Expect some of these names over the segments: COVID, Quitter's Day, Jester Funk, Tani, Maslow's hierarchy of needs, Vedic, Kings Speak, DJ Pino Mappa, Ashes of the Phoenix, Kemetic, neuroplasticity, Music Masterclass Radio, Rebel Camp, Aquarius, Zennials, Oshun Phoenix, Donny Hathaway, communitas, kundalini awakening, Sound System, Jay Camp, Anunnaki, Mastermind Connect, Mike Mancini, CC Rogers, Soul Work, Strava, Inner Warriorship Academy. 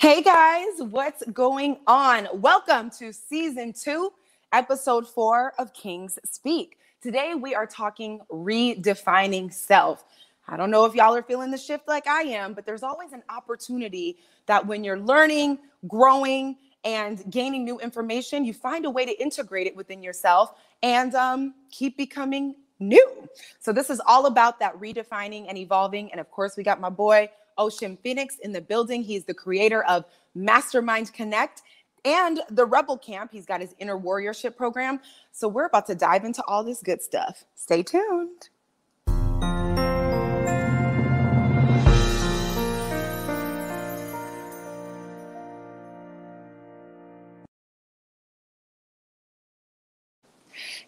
Hey guys, what's going on? Welcome to season 2, episode 4 of Kings Speak. Today we are talking redefining self. I don't know if y'all are feeling the shift like I am, but there's always an opportunity that when you're learning, growing, and gaining new information, you find a way to integrate it within yourself and keep becoming new. So this is all about that redefining and evolving. And of course, we got my boy, Oshun Phoenix, in the building. He's the creator of Mastermind Connect and the Rebel Camp. He's got his Inner Warriorship program. So we're about to dive into all this good stuff. Stay tuned.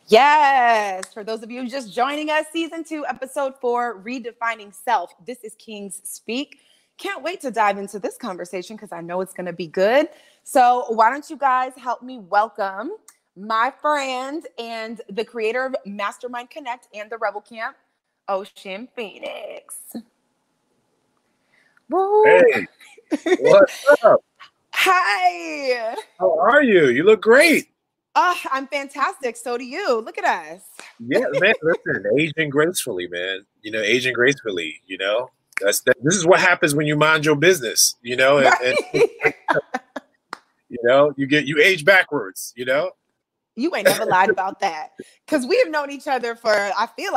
Yes, for those of you just joining us, season 2, episode 4, redefining self. This is Kings Speak. Can't wait to dive into this conversation because I know it's going to be good. So why don't you guys help me welcome my friend and the creator of Mastermind Connect and the Rebel Camp, Oshun Phoenix. Woo. Hey, what's up? Hi. How are you? You look great. Oh, I'm fantastic. So do you. Look at us. Yeah, man. Listen, aging gracefully, man. You know, aging gracefully. You know, this is what happens when you mind your business. You know, and, you know, you age backwards. You know, you ain't never lied about that, because we have known each other for I feel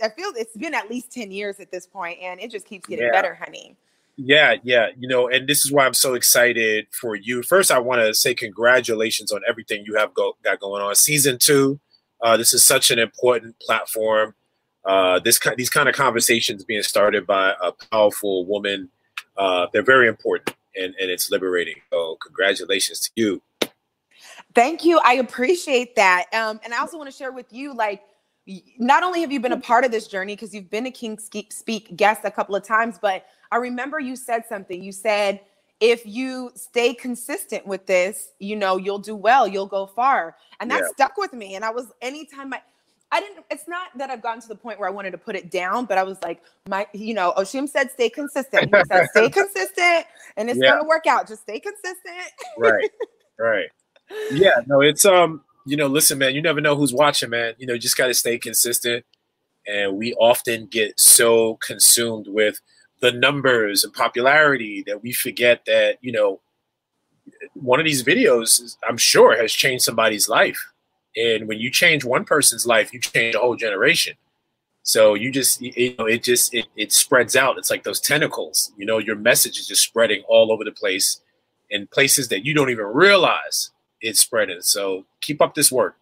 it's been at least 10 years at this point, and it just keeps getting better, honey. Yeah. You know, and this is why I'm so excited for you. First, I want to say congratulations on everything you have got going on. Season 2, this is such an important platform. These kind of conversations being started by a powerful woman, they're very important, and it's liberating. So congratulations to you. Thank you. I appreciate that. And I also want to share with you, like, not only have you been a part of this journey because you've been a Kings Speak guest a couple of times, but I remember you said something. You said, if you stay consistent with this, you know, you'll do well, you'll go far. And that stuck with me. And I was, anytime I didn't, it's not that I've gotten to the point where I wanted to put it down, but I was like, you know, Oshun said, stay consistent. He said, stay consistent, and it's going to work out. Just stay consistent. Right. Yeah, no, it's, you know, listen, man, you never know who's watching, man. You know, you just got to stay consistent. And we often get so consumed with the numbers and popularity that we forget that, you know, one of these videos, I'm sure, has changed somebody's life. And when you change one person's life, you change a whole generation. So you just, you know, it spreads out. It's like those tentacles, you know, your message is just spreading all over the place in places that you don't even realize it's spreading. So keep up this work.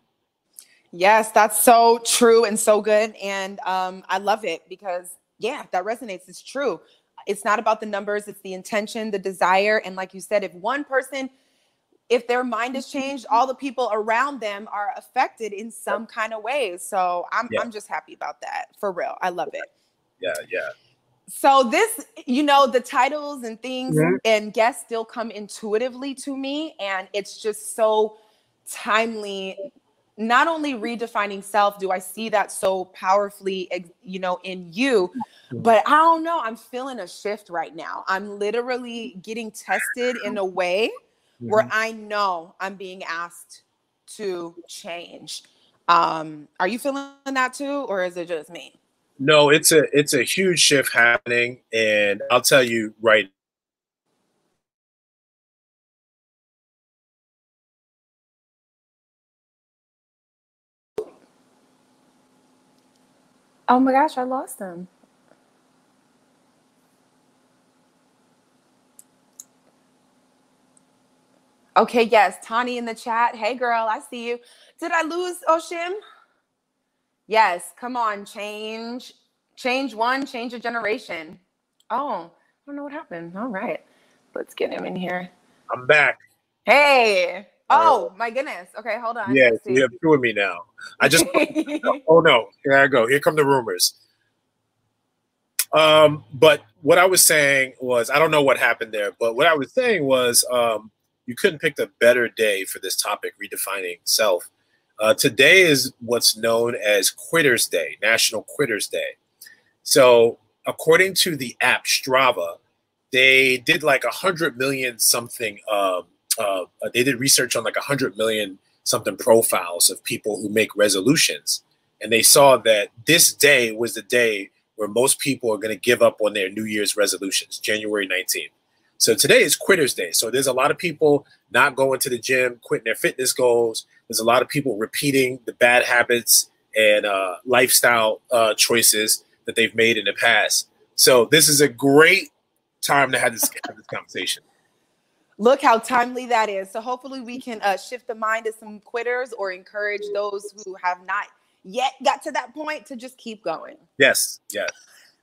Yes, that's so true and so good. And I love it because, yeah, that resonates. It's true. It's not about the numbers. It's the intention, the desire. And like you said, if one person, if their mind is changed, all the people around them are affected in some kind of way. So I'm just happy about that, for real. I love it. Yeah. So this, you know, the titles and things and guests still come intuitively to me. And it's just so timely. Not only redefining self, do I see that so powerfully, you know, in you, but I don't know, I'm feeling a shift right now. I'm literally getting tested in a way where I know I'm being asked to change. Are you feeling that too, or is it just me? No, it's a huge shift happening, and I'll tell you right. Oh my gosh, I lost him. Okay, yes, Tani in the chat. Hey girl, I see you. Did I lose Oshun? Yes, come on, change. Change one, change a generation. Oh, I don't know what happened. All right, let's get him in here. I'm back. Hey. Oh my goodness. Okay, hold on. Yeah, you're doing me now. I just oh no, here I go. Here come the rumors. But what I was saying was, I don't know what happened there, but what I was saying was, you couldn't pick a better day for this topic, redefining self. Today is what's known as Quitter's Day, National Quitter's Day. So according to the app Strava, they did like 100 million something. They did research on like 100 million something profiles of people who make resolutions. And they saw that this day was the day where most people are going to give up on their New Year's resolutions, January 19th. So today is Quitter's Day. So there's a lot of people not going to the gym, quitting their fitness goals. There's a lot of people repeating the bad habits and lifestyle choices that they've made in the past. So this is a great time to have this conversation. Look how timely that is. So hopefully we can shift the mind of some quitters or encourage those who have not yet got to that point to just keep going. Yes, yes,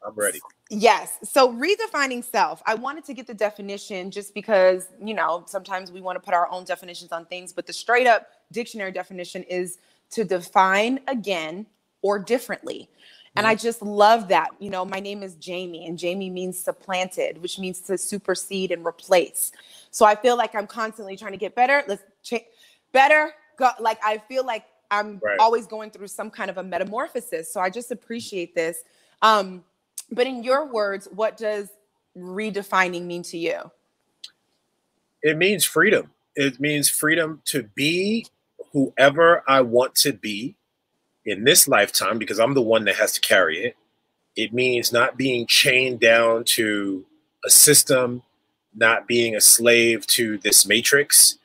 I'm ready. Yes, so redefining self. I wanted to get the definition just because, you know, sometimes we want to put our own definitions on things, but the straight up dictionary definition is to define again or differently. And I just love that. You know, my name is Jamie, and Jamie means supplanted, which means to supersede and replace. So I feel like I'm constantly trying to get better. Let's change better. Go, like I feel like I'm always going through some kind of a metamorphosis. So I just appreciate this. But in your words, what does redefining mean to you? It means freedom. It means freedom to be whoever I want to be in this lifetime, because I'm the one that has to carry it. It means not being chained down to a system, not being a slave to this matrix.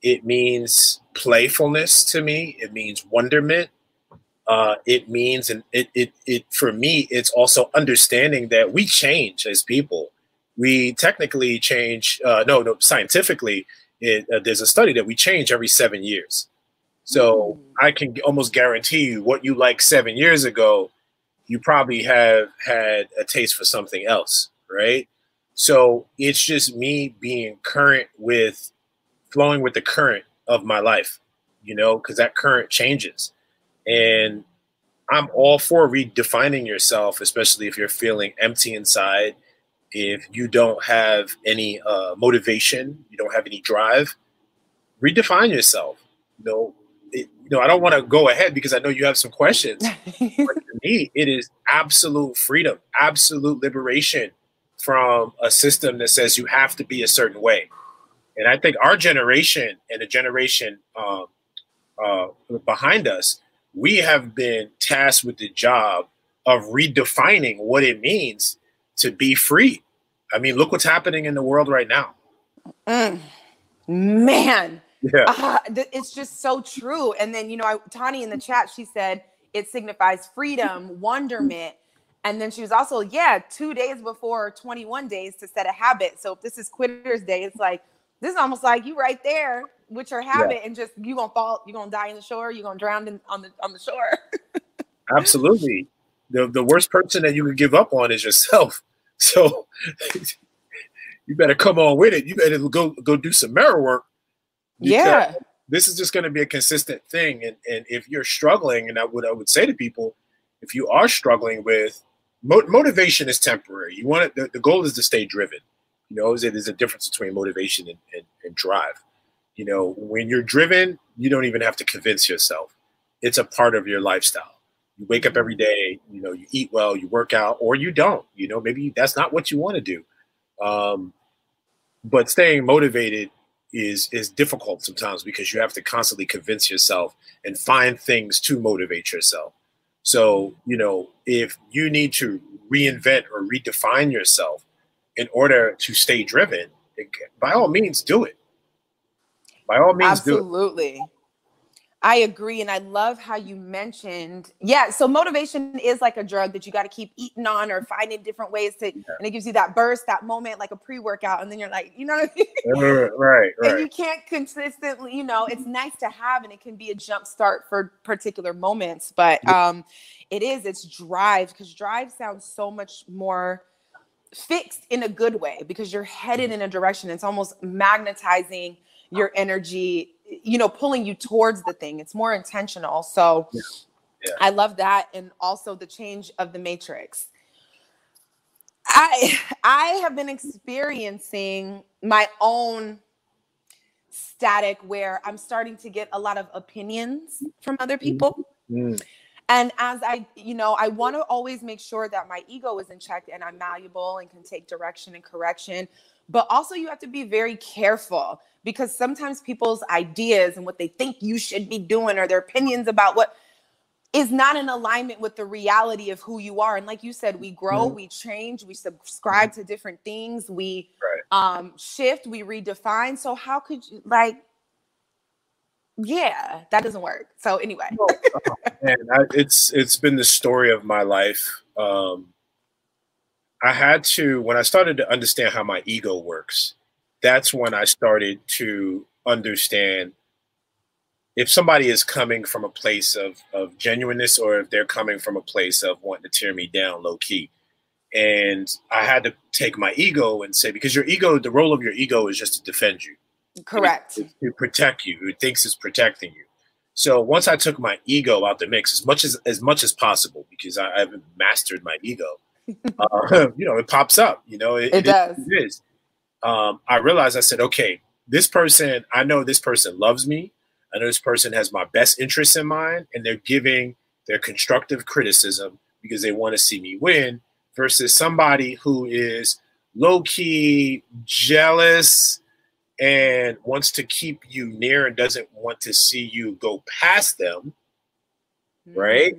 It means playfulness to me. It means wonderment. It means, and it for me, it's also understanding that we change as people. We technically change. Scientifically, there's a study that we change every 7 years. So I can almost guarantee you what you like 7 years ago, you probably have had a taste for something else, right? So it's just me being current with, flowing with the current of my life, you know, because that current changes. And I'm all for redefining yourself, especially if you're feeling empty inside, if you don't have any motivation, you don't have any drive, redefine yourself, you know. I don't want to go ahead because I know you have some questions. But to me, it is absolute freedom, absolute liberation from a system that says you have to be a certain way. And I think our generation and the generation behind us, we have been tasked with the job of redefining what it means to be free. I mean, look what's happening in the world right now. Man. Yeah. It's just so true. And then, you know, Tani in the chat, she said it signifies freedom, wonderment. And then she was also, 2 days before 21 days to set a habit. So if this is Quitter's Day, it's like, this is almost like you right there with your habit and just, you're going to fall, you're going to die in the shore, you're going to drown on the shore. Absolutely. The worst person that you can give up on is yourself. So you better come on with it. You better go do some mirror work. Because this is just going to be a consistent thing. And if you're struggling, and I would say to people, if you are struggling with motivation is temporary. You want it, the goal is to stay driven. You know, there's a difference between motivation and drive. You know, when you're driven, you don't even have to convince yourself. It's a part of your lifestyle. You wake up every day, you know, you eat well, you work out, or you don't. You know, maybe that's not what you want to do. But staying motivated is difficult sometimes because you have to constantly convince yourself and find things to motivate yourself. So, you know, if you need to reinvent or redefine yourself in order to stay driven, by all means, do it. By all means, absolutely. Do it. I agree. And I love how you mentioned, so motivation is like a drug that you got to keep eating on or finding different ways to, and it gives you that burst, that moment, like a pre-workout. And then you're like, you know what I mean? Right. And you can't consistently, you know, it's nice to have, and it can be a jump start for particular moments, but it's drive, because drive sounds so much more fixed in a good way because you're headed in a direction. It's almost magnetizing your energy, you know, pulling you towards the thing. It's more intentional. So I love that. And also the change of the matrix. I have been experiencing my own static where I'm starting to get a lot of opinions from other people. Mm-hmm. And as I want to always make sure that my ego is in check and I'm malleable and can take direction and correction. But also you have to be very careful, because sometimes people's ideas and what they think you should be doing or their opinions about what is not in alignment with the reality of who you are. And like you said, we grow, we change, we subscribe to different things, we shift, we redefine. So how could you that doesn't work. So anyway. It's been the story of my life. I had to, when I started to understand how my ego works, that's when I started to understand if somebody is coming from a place of genuineness, or if they're coming from a place of wanting to tear me down low key. And I had to take my ego and say, because your ego, the role of your ego is just to defend you. Correct. To protect you. It thinks it's protecting you. So once I took my ego out the mix as much as possible, because I haven't mastered my ego, it pops up, it does. I realized, I said, okay, this person, I know this person loves me. I know this person has my best interests in mind, and they're giving their constructive criticism because they want to see me win, versus somebody who is low-key jealous and wants to keep you near and doesn't want to see you go past them, right?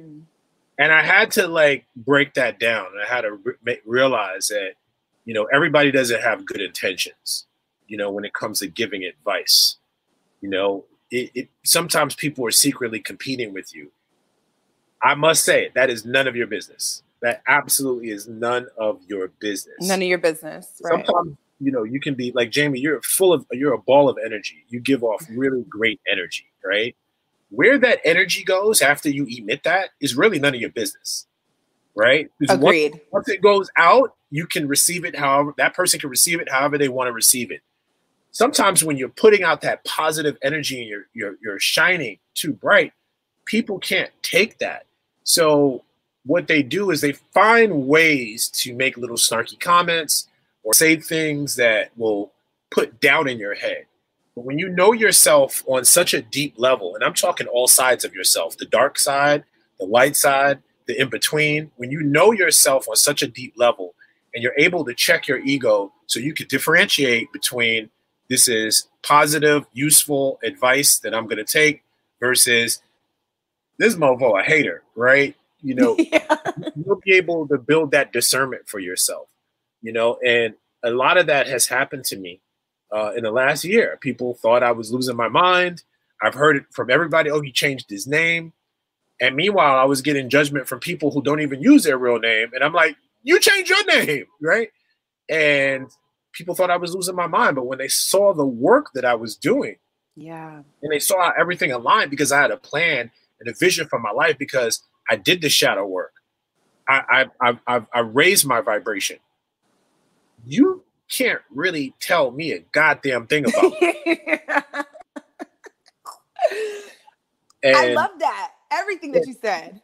And I had to break that down. And I had to realize that, everybody doesn't have good intentions, when it comes to giving advice. Sometimes people are secretly competing with you. I must say, that is none of your business. That absolutely is none of your business. None of your business. Right. Sometimes, you can be like, Jamie, you're a ball of energy. You give off really great energy, right? Where that energy goes after you emit that is really none of your business, right? Agreed. Once it goes out, you can receive it however, that person can receive it however they want to receive it. Sometimes when you're putting out that positive energy and you're shining too bright, people can't take that. So what they do is they find ways to make little snarky comments or say things that will put doubt in your head. But when you know yourself on such a deep level, and I'm talking all sides of yourself, the dark side, the light side, the in-between, when you know yourself on such a deep level and you're able to check your ego so you can differentiate between, this is positive, useful advice that I'm going to take, versus this mofo, a hater, right? You'll be able to build that discernment for yourself, and a lot of that has happened to me in the last year. People thought I was losing my mind. I've heard it from everybody. Oh, he changed his name. And meanwhile, I was getting judgment from people who don't even use their real name. And I'm like, you changed your name, right? And people thought I was losing my mind, but when they saw the work that I was doing, and they saw how everything aligned, because I had a plan and a vision for my life, because I did the shadow work. I raised my vibration. You can't really tell me a goddamn thing about it. I love that. Everything that you said.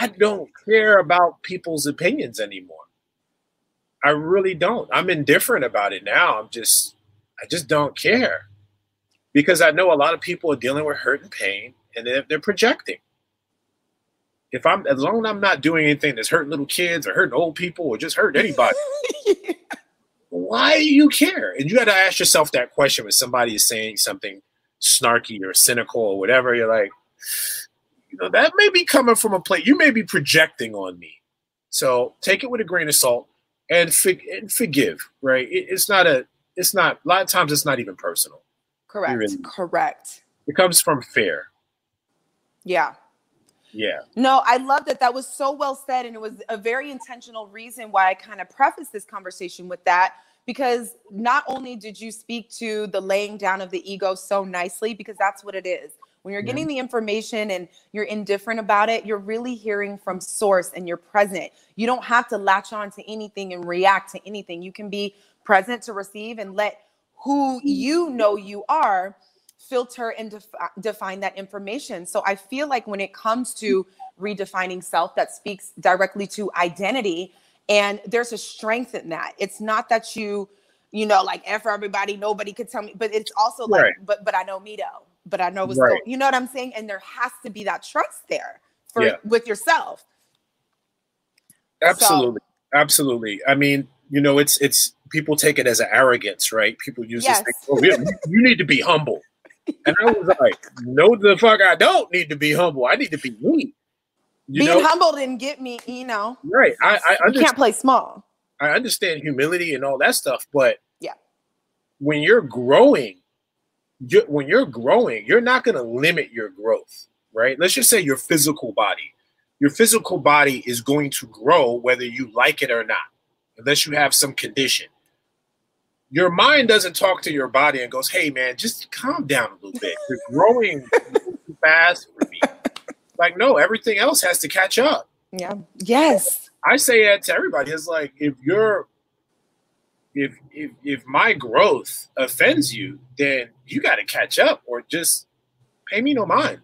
I don't care about people's opinions anymore. I really don't. I'm indifferent about it now. I just don't care, because I know a lot of people are dealing with hurt and pain, and they're projecting. As long as I'm not doing anything that's hurting little kids or hurting old people or just hurting anybody, why do you care? And you got to ask yourself that question when somebody is saying something snarky or cynical or whatever. You're like, that may be coming from a place. You may be projecting on me. So take it with a grain of salt. And forgive, right? It's not. A lot of times, it's not even personal. Correct. Really, correct. It comes from fear. Yeah. Yeah. No, I love that. That was so well said, and it was a very intentional reason why I kind of prefaced this conversation with that, because not only did you speak to the laying down of the ego so nicely, because that's what it is. When you're getting the information and you're indifferent about it, you're really hearing from source and you're present. You don't have to latch on to anything and react to anything. You can be present to receive and let who you know you are filter and define that information. So I feel like when it comes to redefining self, that speaks directly to identity, and there's a strength in that. It's not that for everybody, nobody could tell me, but it's also but I know Mito. But I know it's right. But you know what I'm saying? And there has to be that trust there for with yourself. Absolutely. So, absolutely. I mean, you know, it's people take it as an arrogance, right? People use this thing, oh, you need to be humble. And I was like, no, the fuck, I don't need to be humble. I need to be me. Being humble didn't get me, you know. Right. I can't play small. I understand humility and all that stuff, but when you're growing, you're not going to limit your growth, right? Let's just say your physical body. Your physical body is going to grow whether you like it or not, unless you have some condition. Your mind doesn't talk to your body and goes, hey, man, just calm down a little bit. You're growing too fast for me. Like, no, everything else has to catch up. Yeah. Yes. I say that to everybody. It's like, if my growth offends you, then you got to catch up or just pay me no mind.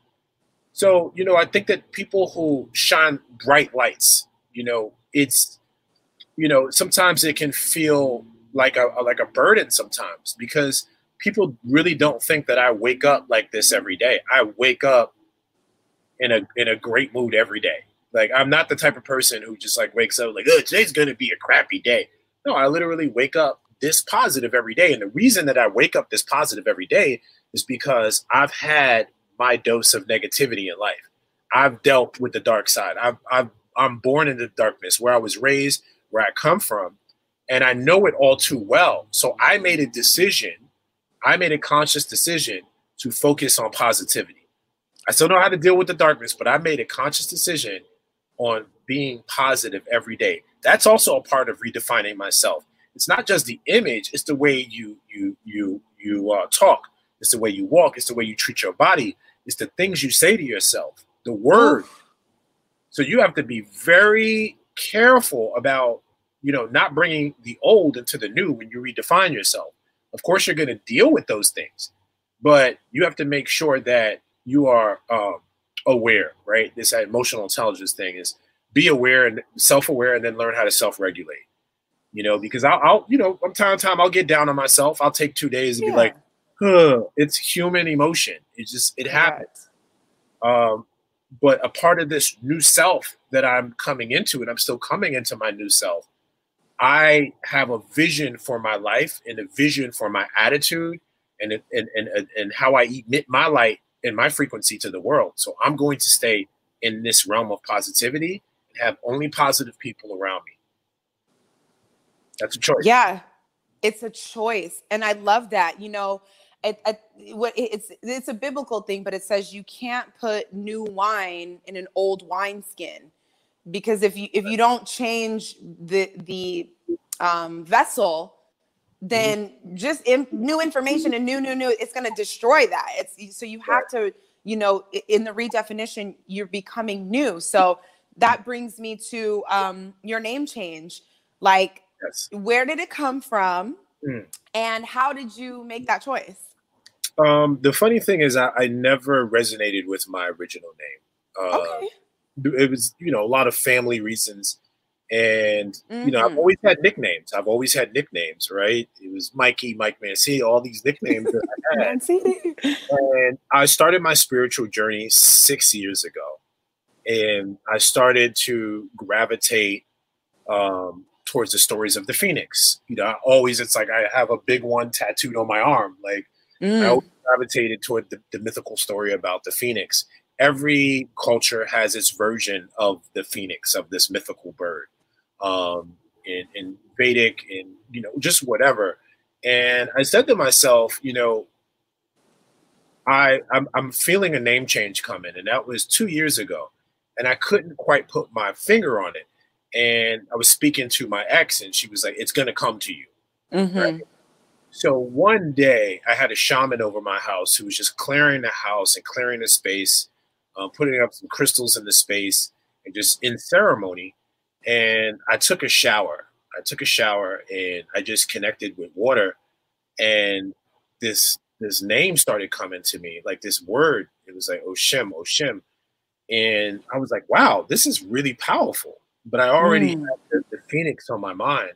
So, you know, I think that people who shine bright lights, you know, it's, you know, sometimes it can feel like a burden sometimes, because people really don't think that I wake up like this every day. I wake up in a great mood every day. Like, I'm not the type of person who just like wakes up like, oh, today's going to be a crappy day. No, I literally wake up this positive every day. And the reason that I wake up this positive every day is because I've had my dose of negativity in life. I've dealt with the dark side. I'm born into the darkness, where I was raised, where I come from, and I know it all too well. So I made a decision. I made a conscious decision to focus on positivity. I still know how to deal with the darkness, but I made a conscious decision on being positive every day. That's also a part of redefining myself. It's not just the image; it's the way you talk. It's the way you walk. It's the way you treat your body. It's the things you say to yourself. The word. So you have to be very careful about, you know, not bringing the old into the new when you redefine yourself. Of course, you're going to deal with those things, but you have to make sure that you are aware. Right? This emotional intelligence thing is. Be aware and self-aware, and then learn how to self-regulate, you know, because I'll you know, from time to time, I'll get down on myself. I'll take 2 days and be like, it's human emotion. It happens. But a part of this new self that I'm coming into, and I'm still coming into my new self, I have a vision for my life and a vision for my attitude and how I emit my light and my frequency to the world. So I'm going to stay in this realm of positivity, have only positive people around me. That's a choice. Yeah, it's a choice. And I love that. You know, it's a biblical thing, but it says you can't put new wine in an old wineskin, because if you don't change the vessel, then just new information and new, it's going to destroy that. So you have to, you know, in the redefinition, you're becoming new. So that brings me to your name change. Like, where did it come from? And how did you make that choice? The funny thing is I never resonated with my original name. It was, you know, a lot of family reasons. And, you know, I've always had nicknames, right? It was Mikey, Mike Mancini, all these nicknames that I had. And I started my spiritual journey 6 years ago. And I started to gravitate towards the stories of the Phoenix. You know, it's like I have a big one tattooed on my arm. Like, I always gravitated toward the mythical story about the Phoenix. Every culture has its version of the Phoenix, of this mythical bird, in Vedic, and, you know, just whatever. And I said to myself, you know, I'm feeling a name change coming, and that was 2 years ago. And I couldn't quite put my finger on it. And I was speaking to my ex, and she was like, it's going to come to you. Mm-hmm. Right? So one day I had a shaman over my house who was just clearing the house and clearing the space, putting up some crystals in the space, and just in ceremony. And I took a shower. And I just connected with water. And this name started coming to me, like this word. It was like Oshun. And I was like, wow, this is really powerful. But I already had the Phoenix on my mind.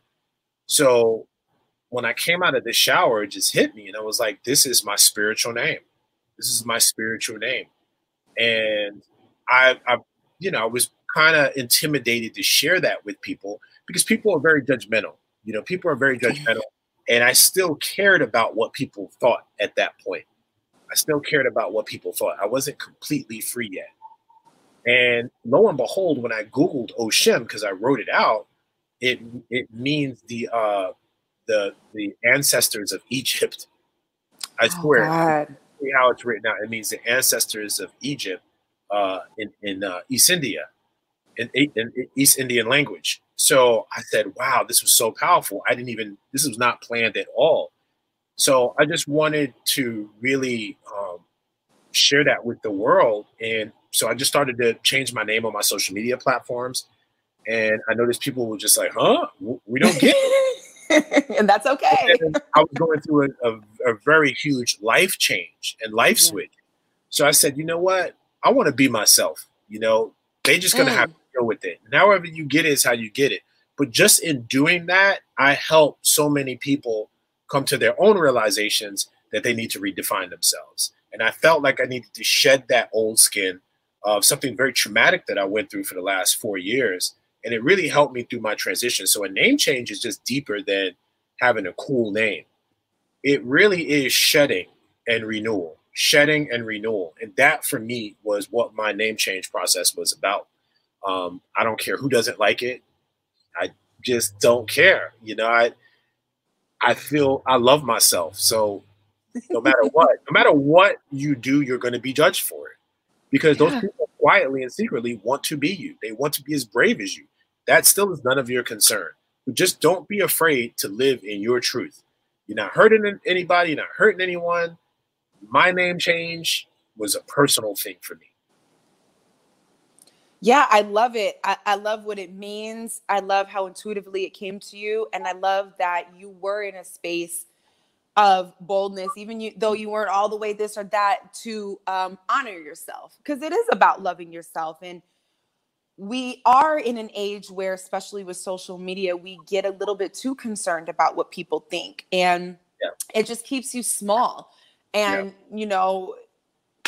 So when I came out of the shower, it just hit me. And I was like, this is my spiritual name. And I've you know, I was kind of intimidated to share that with people because people are very judgmental. You know, people are very judgmental. And I still cared about what people thought at that point. I still cared about what people thought. I wasn't completely free yet. And lo and behold, when I Googled Oshun, because I wrote it out, it means the ancestors of Egypt. I swear, see how it's written out. It means the ancestors of Egypt in East India, in East Indian language. So I said, wow, this was so powerful. I didn't even, this was not planned at all. So I just wanted to really share that with the world. And so I just started to change my name on my social media platforms. And I noticed people were just like, huh, we don't get it. And that's okay. And I was going through a very huge life change and life switch. So I said, you know what? I want to be myself. You know, they just going to have to deal with it. And however you get it is how you get it. But just in doing that, I helped so many people come to their own realizations that they need to redefine themselves. And I felt like I needed to shed that old skin of something very traumatic that I went through for the last 4 years. And it really helped me through my transition. So a name change is just deeper than having a cool name. It really is shedding and renewal, shedding and renewal. And that for me was what my name change process was about. I don't care who doesn't like it. I just don't care. You know, I feel I love myself. So no matter what, no matter what you do, you're going to be judged for it because those people quietly and secretly want to be you. They want to be as brave as you. That still is none of your concern. But just don't be afraid to live in your truth. You're not hurting anybody. You're not hurting anyone. My name change was a personal thing for me. Yeah, I love it. I love what it means. I love how intuitively it came to you. And I love that you were in a space of boldness, even though you weren't all the way this or that, to honor yourself. Because it is about loving yourself. And we are in an age where, especially with social media, we get a little bit too concerned about what people think. And it just keeps you small. And, you know,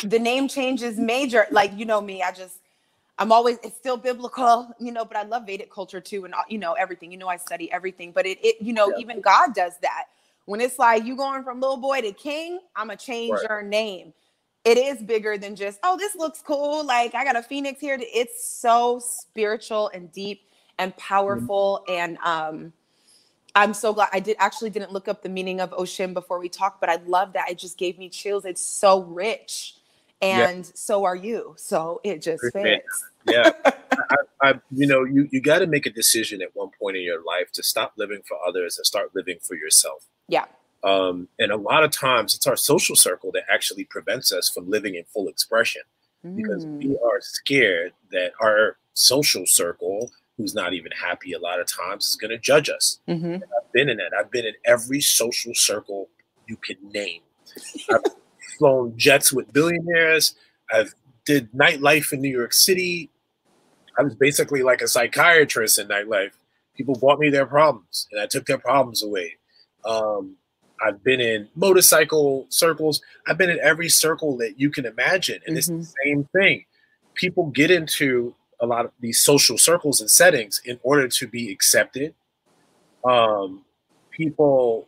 the name change is major. Like, you know me, I'm always, it's still biblical, you know, but I love Vedic culture too. And, you know, everything, you know, I study everything, but you know, even God does that. When it's like you going from little boy to king, I'm going to change your name. It is bigger than just, oh, this looks cool. Like I got a phoenix here. It's so spiritual and deep and powerful. And I'm so glad I didn't look up the meaning of Oshun before we talked, but I love that. It just gave me chills. It's so rich. And so are you. So it just fits. Yeah. You know, you got to make a decision at one point in your life to stop living for others and start living for yourself. Yeah. And a lot of times it's our social circle that actually prevents us from living in full expression because we are scared that our social circle, who's not even happy a lot of times, is going to judge us. And I've been in that. I've been in every social circle you can name. Flown jets with billionaires. I've did nightlife in New York City. I was basically like a psychiatrist in nightlife. People bought me their problems and I took their problems away. I've been in motorcycle circles. I've been in every circle that you can imagine. And it's the same thing. People get into a lot of these social circles and settings in order to be accepted. People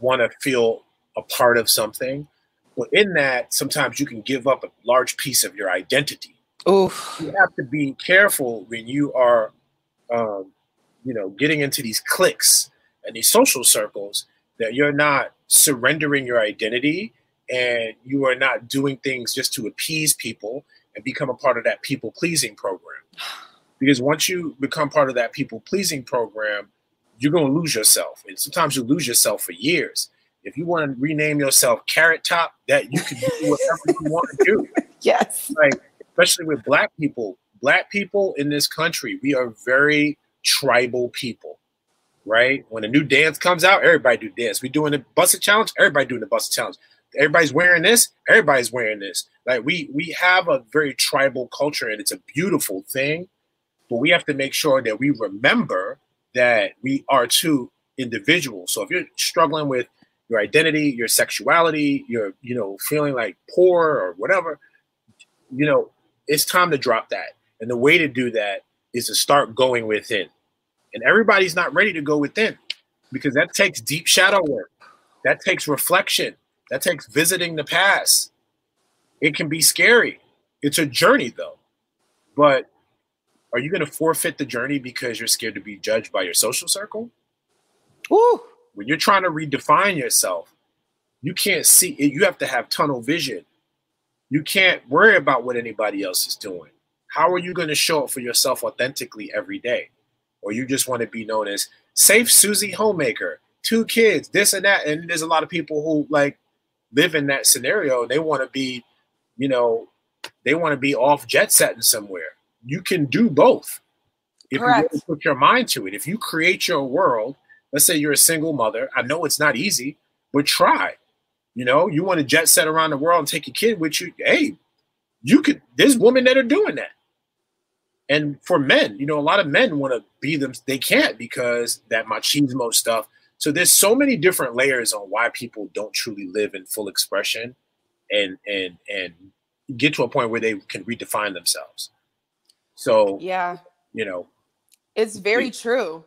want to feel a part of something. Well, in that, sometimes you can give up a large piece of your identity. Oof. You have to be careful when you are, you know, getting into these cliques and these social circles that you're not surrendering your identity and you are not doing things just to appease people and become a part of that people-pleasing program. Because once you become part of that people-pleasing program, you're going to lose yourself. And sometimes you lose yourself for years. If you want to rename yourself Carrot Top, that you can do whatever you want to do. Yes. Like, especially with black people in this country, we are very tribal people, right? When a new dance comes out, everybody do dance. We doing the Busta Challenge, everybody doing the Busta Challenge. Everybody's wearing this, everybody's wearing this. Like we have a very tribal culture and it's a beautiful thing, but we have to make sure that we remember that we are two individuals. So if you're struggling with your identity, your sexuality, your, you know, feeling like poor or whatever, you know, it's time to drop that And the way to do that is to start going within. And everybody's not ready to go within, because that takes deep shadow work. That takes reflection. That takes visiting the past. It can be scary. It's a journey, though. But are you going to forfeit the journey because you're scared to be judged by your social circle? Woo! When you're trying to redefine yourself, you can't see it. You have to have tunnel vision. You can't worry about what anybody else is doing. How are you going to show up for yourself authentically every day? Or you just want to be known as Safe Susie Homemaker, 2 kids, this and that. And there's a lot of people who like live in that scenario. They want to be, you know, they want to be off jet setting somewhere. You can do both if Correct. You really put your mind to it. If you create your world, let's say you're a single mother. I know it's not easy, but try. You know, you want to jet set around the world and take your kid with you. Hey, you could. There's women that are doing that. And for men, you know, a lot of men want to be them. They can't because that machismo stuff. So there's so many different layers on why people don't truly live in full expression and get to a point where they can redefine themselves. So, yeah, you know, it's very true.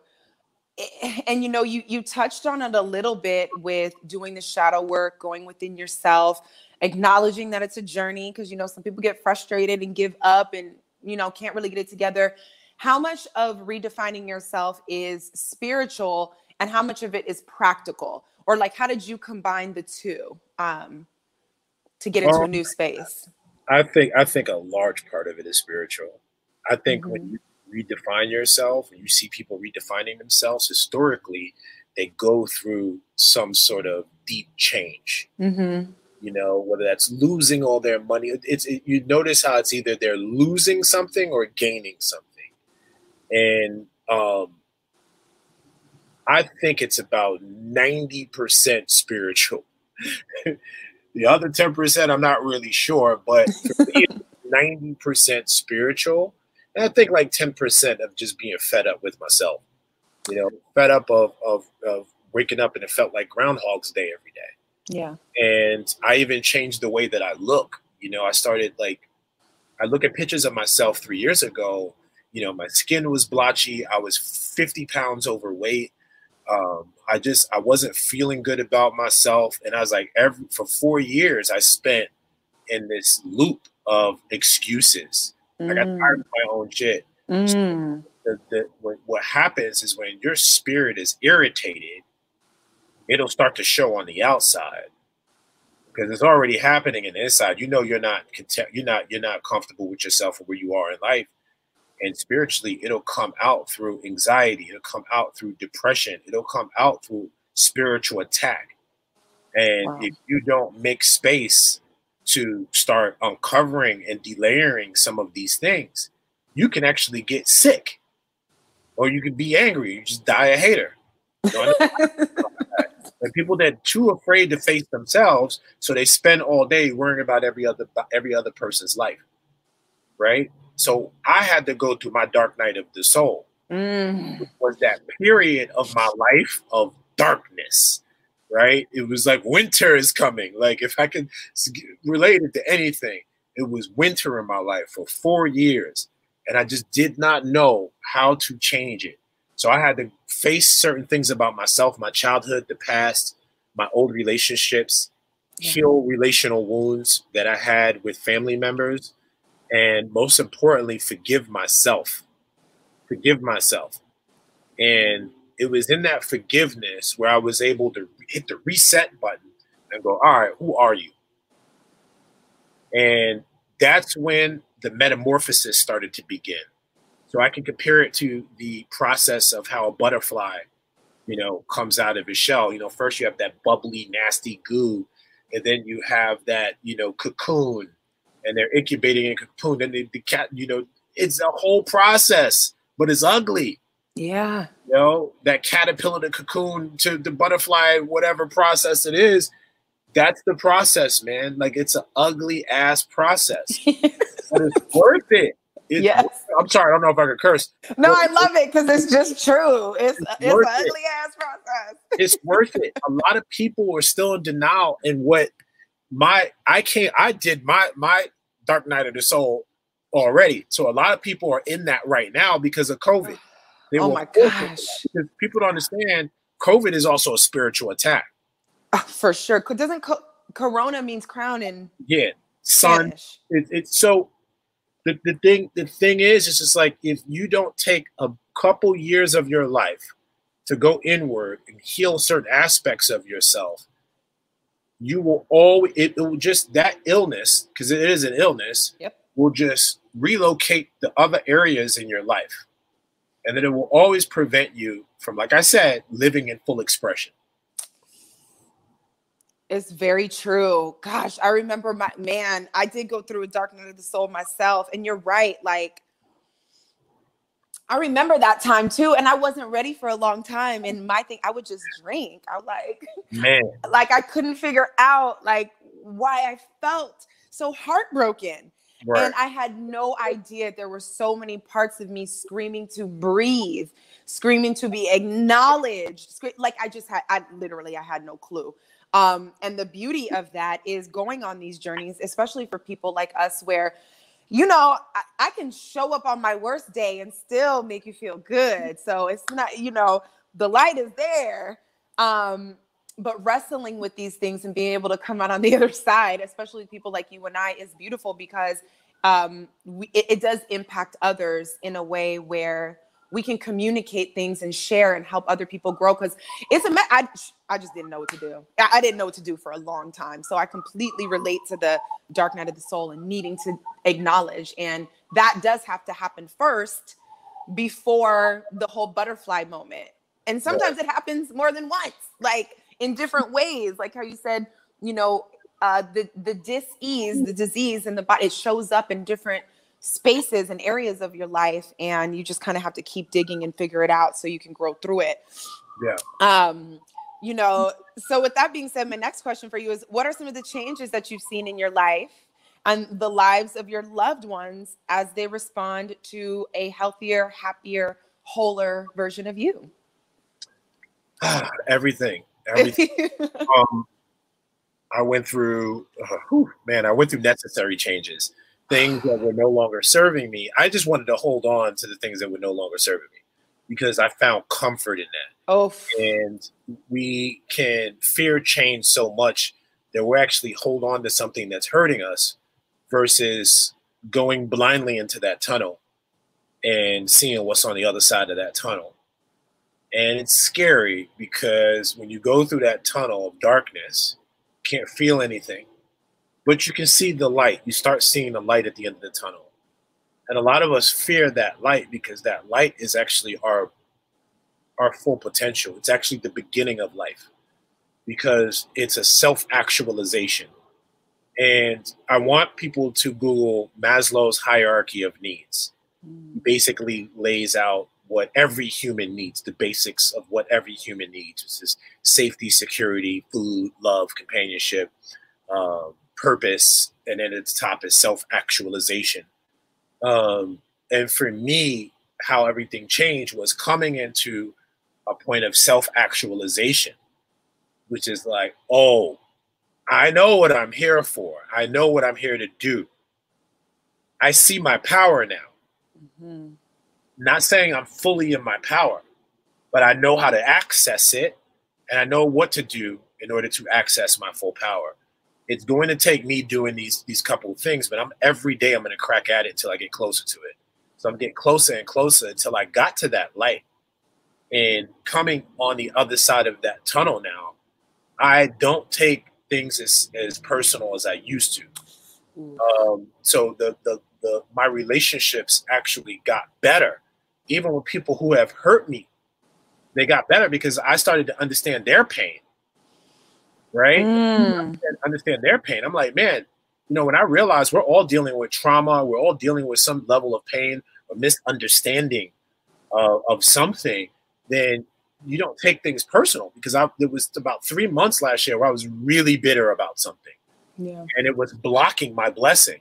And, you know, you touched on it a little bit with doing the shadow work, going within yourself, acknowledging that it's a journey, because, you know, some people get frustrated and give up and, you know, can't really get it together. How much of redefining yourself is spiritual and how much of it is practical? Or like, how did you combine the two to get into a new space? I think a large part of it is spiritual. I think when you redefine yourself, when you see people redefining themselves historically, they go through some sort of deep change. Mm-hmm. You know, whether that's losing all their money, you notice how it's either they're losing something or gaining something. And I think it's about 90% spiritual. The other 10%, I'm not really sure, but for me, it's 90% spiritual. And I think like 10% of just being fed up with myself, you know, fed up of waking up and it felt like Groundhog's Day every day. Yeah. And I even changed the way that I look. You know, I started I look at pictures of myself 3 years ago. You know, my skin was blotchy. I was 50 pounds overweight. I wasn't feeling good about myself. And I was like, for 4 years, I spent in this loop of excuses. I got tired of my own shit. So what happens is when your spirit is irritated, it'll start to show on the outside because it's already happening in the inside. You know, you're not content. You're not comfortable with yourself or where you are in life. And spiritually, it'll come out through anxiety. It'll come out through depression. It'll come out through spiritual attack. And if you don't make space to start uncovering and delayering some of these things, you can actually get sick, or you can be angry. You just die a hater. You know, and people that are too afraid to face themselves, so they spend all day worrying about every other person's life, right? So I had to go through my dark night of the soul, which was that period of my life of darkness, right? It was like winter is coming. Like if I could relate it to anything, it was winter in my life for 4 years, and I just did not know how to change it. So I had to face certain things about myself, my childhood, the past, my old relationships, heal relational wounds that I had with family members, and most importantly, forgive myself. And it was in that forgiveness where I was able to hit the reset button and go, all right, who are you? And that's when the metamorphosis started to begin. So I can compare it to the process of how a butterfly, you know, comes out of its shell. You know, first you have that bubbly, nasty goo, and then you have that, you know, cocoon, and they're incubating in cocoon. And the cat, you know, it's a whole process, but it's ugly. Yeah. You know, that caterpillar to cocoon to the butterfly, whatever process it is, that's the process, man. Like it's an ugly ass process, but it's worth it. Yes. I'm sorry. I don't know if I could curse. No, I love it because it's just true. It's an ugly ass process. It's worth it. A lot of people are still in denial. And what I did my dark night of the soul already. So a lot of people are in that right now because of COVID. They oh my gosh. Because people don't understand COVID is also a spiritual attack. For sure. Doesn't Corona means crown in yeah. Sun. So the thing is, it's just like if you don't take a couple years of your life to go inward and heal certain aspects of yourself, you will always, it will just, that illness, because it is an illness, yep. will just relocate the other areas in your life. And then it will always prevent you from, like I said, living in full expression. It's very true. Gosh, I remember I did go through a dark night of the soul myself. And you're right. Like, I remember that time too. And I wasn't ready for a long time. And my thing, I would just drink. Like I couldn't figure out like why I felt so heartbroken. Right. And I had no idea there were so many parts of me screaming to breathe, screaming to be acknowledged. Like I had no clue. And the beauty of that is going on these journeys, especially for people like us where, you know, I can show up on my worst day and still make you feel good. So it's not, you know, the light is there. But wrestling with these things and being able to come out on the other side, especially people like you and I, is beautiful because it does impact others in a way where we can communicate things and share and help other people grow. Because it's I just didn't know what to do. I didn't know what to do for a long time. So I completely relate to the dark night of the soul and needing to acknowledge. And that does have to happen first before the whole butterfly moment. And sometimes it happens more than once. Like, in different ways, like how you said, you know, the dis-ease, the disease in the body, it shows up in different spaces and areas of your life, and you just kind of have to keep digging and figure it out so you can grow through it. Yeah. You know, so with that being said, my next question for you is, what are some of the changes that you've seen in your life and the lives of your loved ones as they respond to a healthier, happier, wholer version of you? Everything. I went through, necessary changes, things that were no longer serving me. I just wanted to hold on to the things that were no longer serving me because I found comfort in that. Oh, and we can fear change so much that we're actually hold on to something that's hurting us versus going blindly into that tunnel and seeing what's on the other side of that tunnel. And it's scary because when you go through that tunnel of darkness, you can't feel anything, but you can see the light. You start seeing the light at the end of the tunnel. And a lot of us fear that light because that light is actually our full potential. It's actually the beginning of life because it's a self-actualization. And I want people to Google Maslow's hierarchy of needs. He basically lays out what every human needs, the basics of what every human needs, which is safety, security, food, love, companionship, purpose, and then at the top is self-actualization. And for me, how everything changed was coming into a point of self-actualization, which is like, oh, I know what I'm here for. I know what I'm here to do. I see my power now. Mm-hmm. Not saying I'm fully in my power, but I know how to access it and I know what to do in order to access my full power. It's going to take me doing these couple of things, but every day I'm going to crack at it until I get closer to it. So I'm getting closer and closer until I got to that light. And coming on the other side of that tunnel now, I don't take things as personal as I used to. So my relationships actually got better. Even with people who have hurt me, they got better because I started to understand their pain, right? Understand their pain. I'm like, man, you know, when I realized we're all dealing with trauma, we're all dealing with some level of pain or misunderstanding of something, then you don't take things personal. Because it was about 3 months last year where I was really bitter about something. Yeah. And it was blocking my blessing.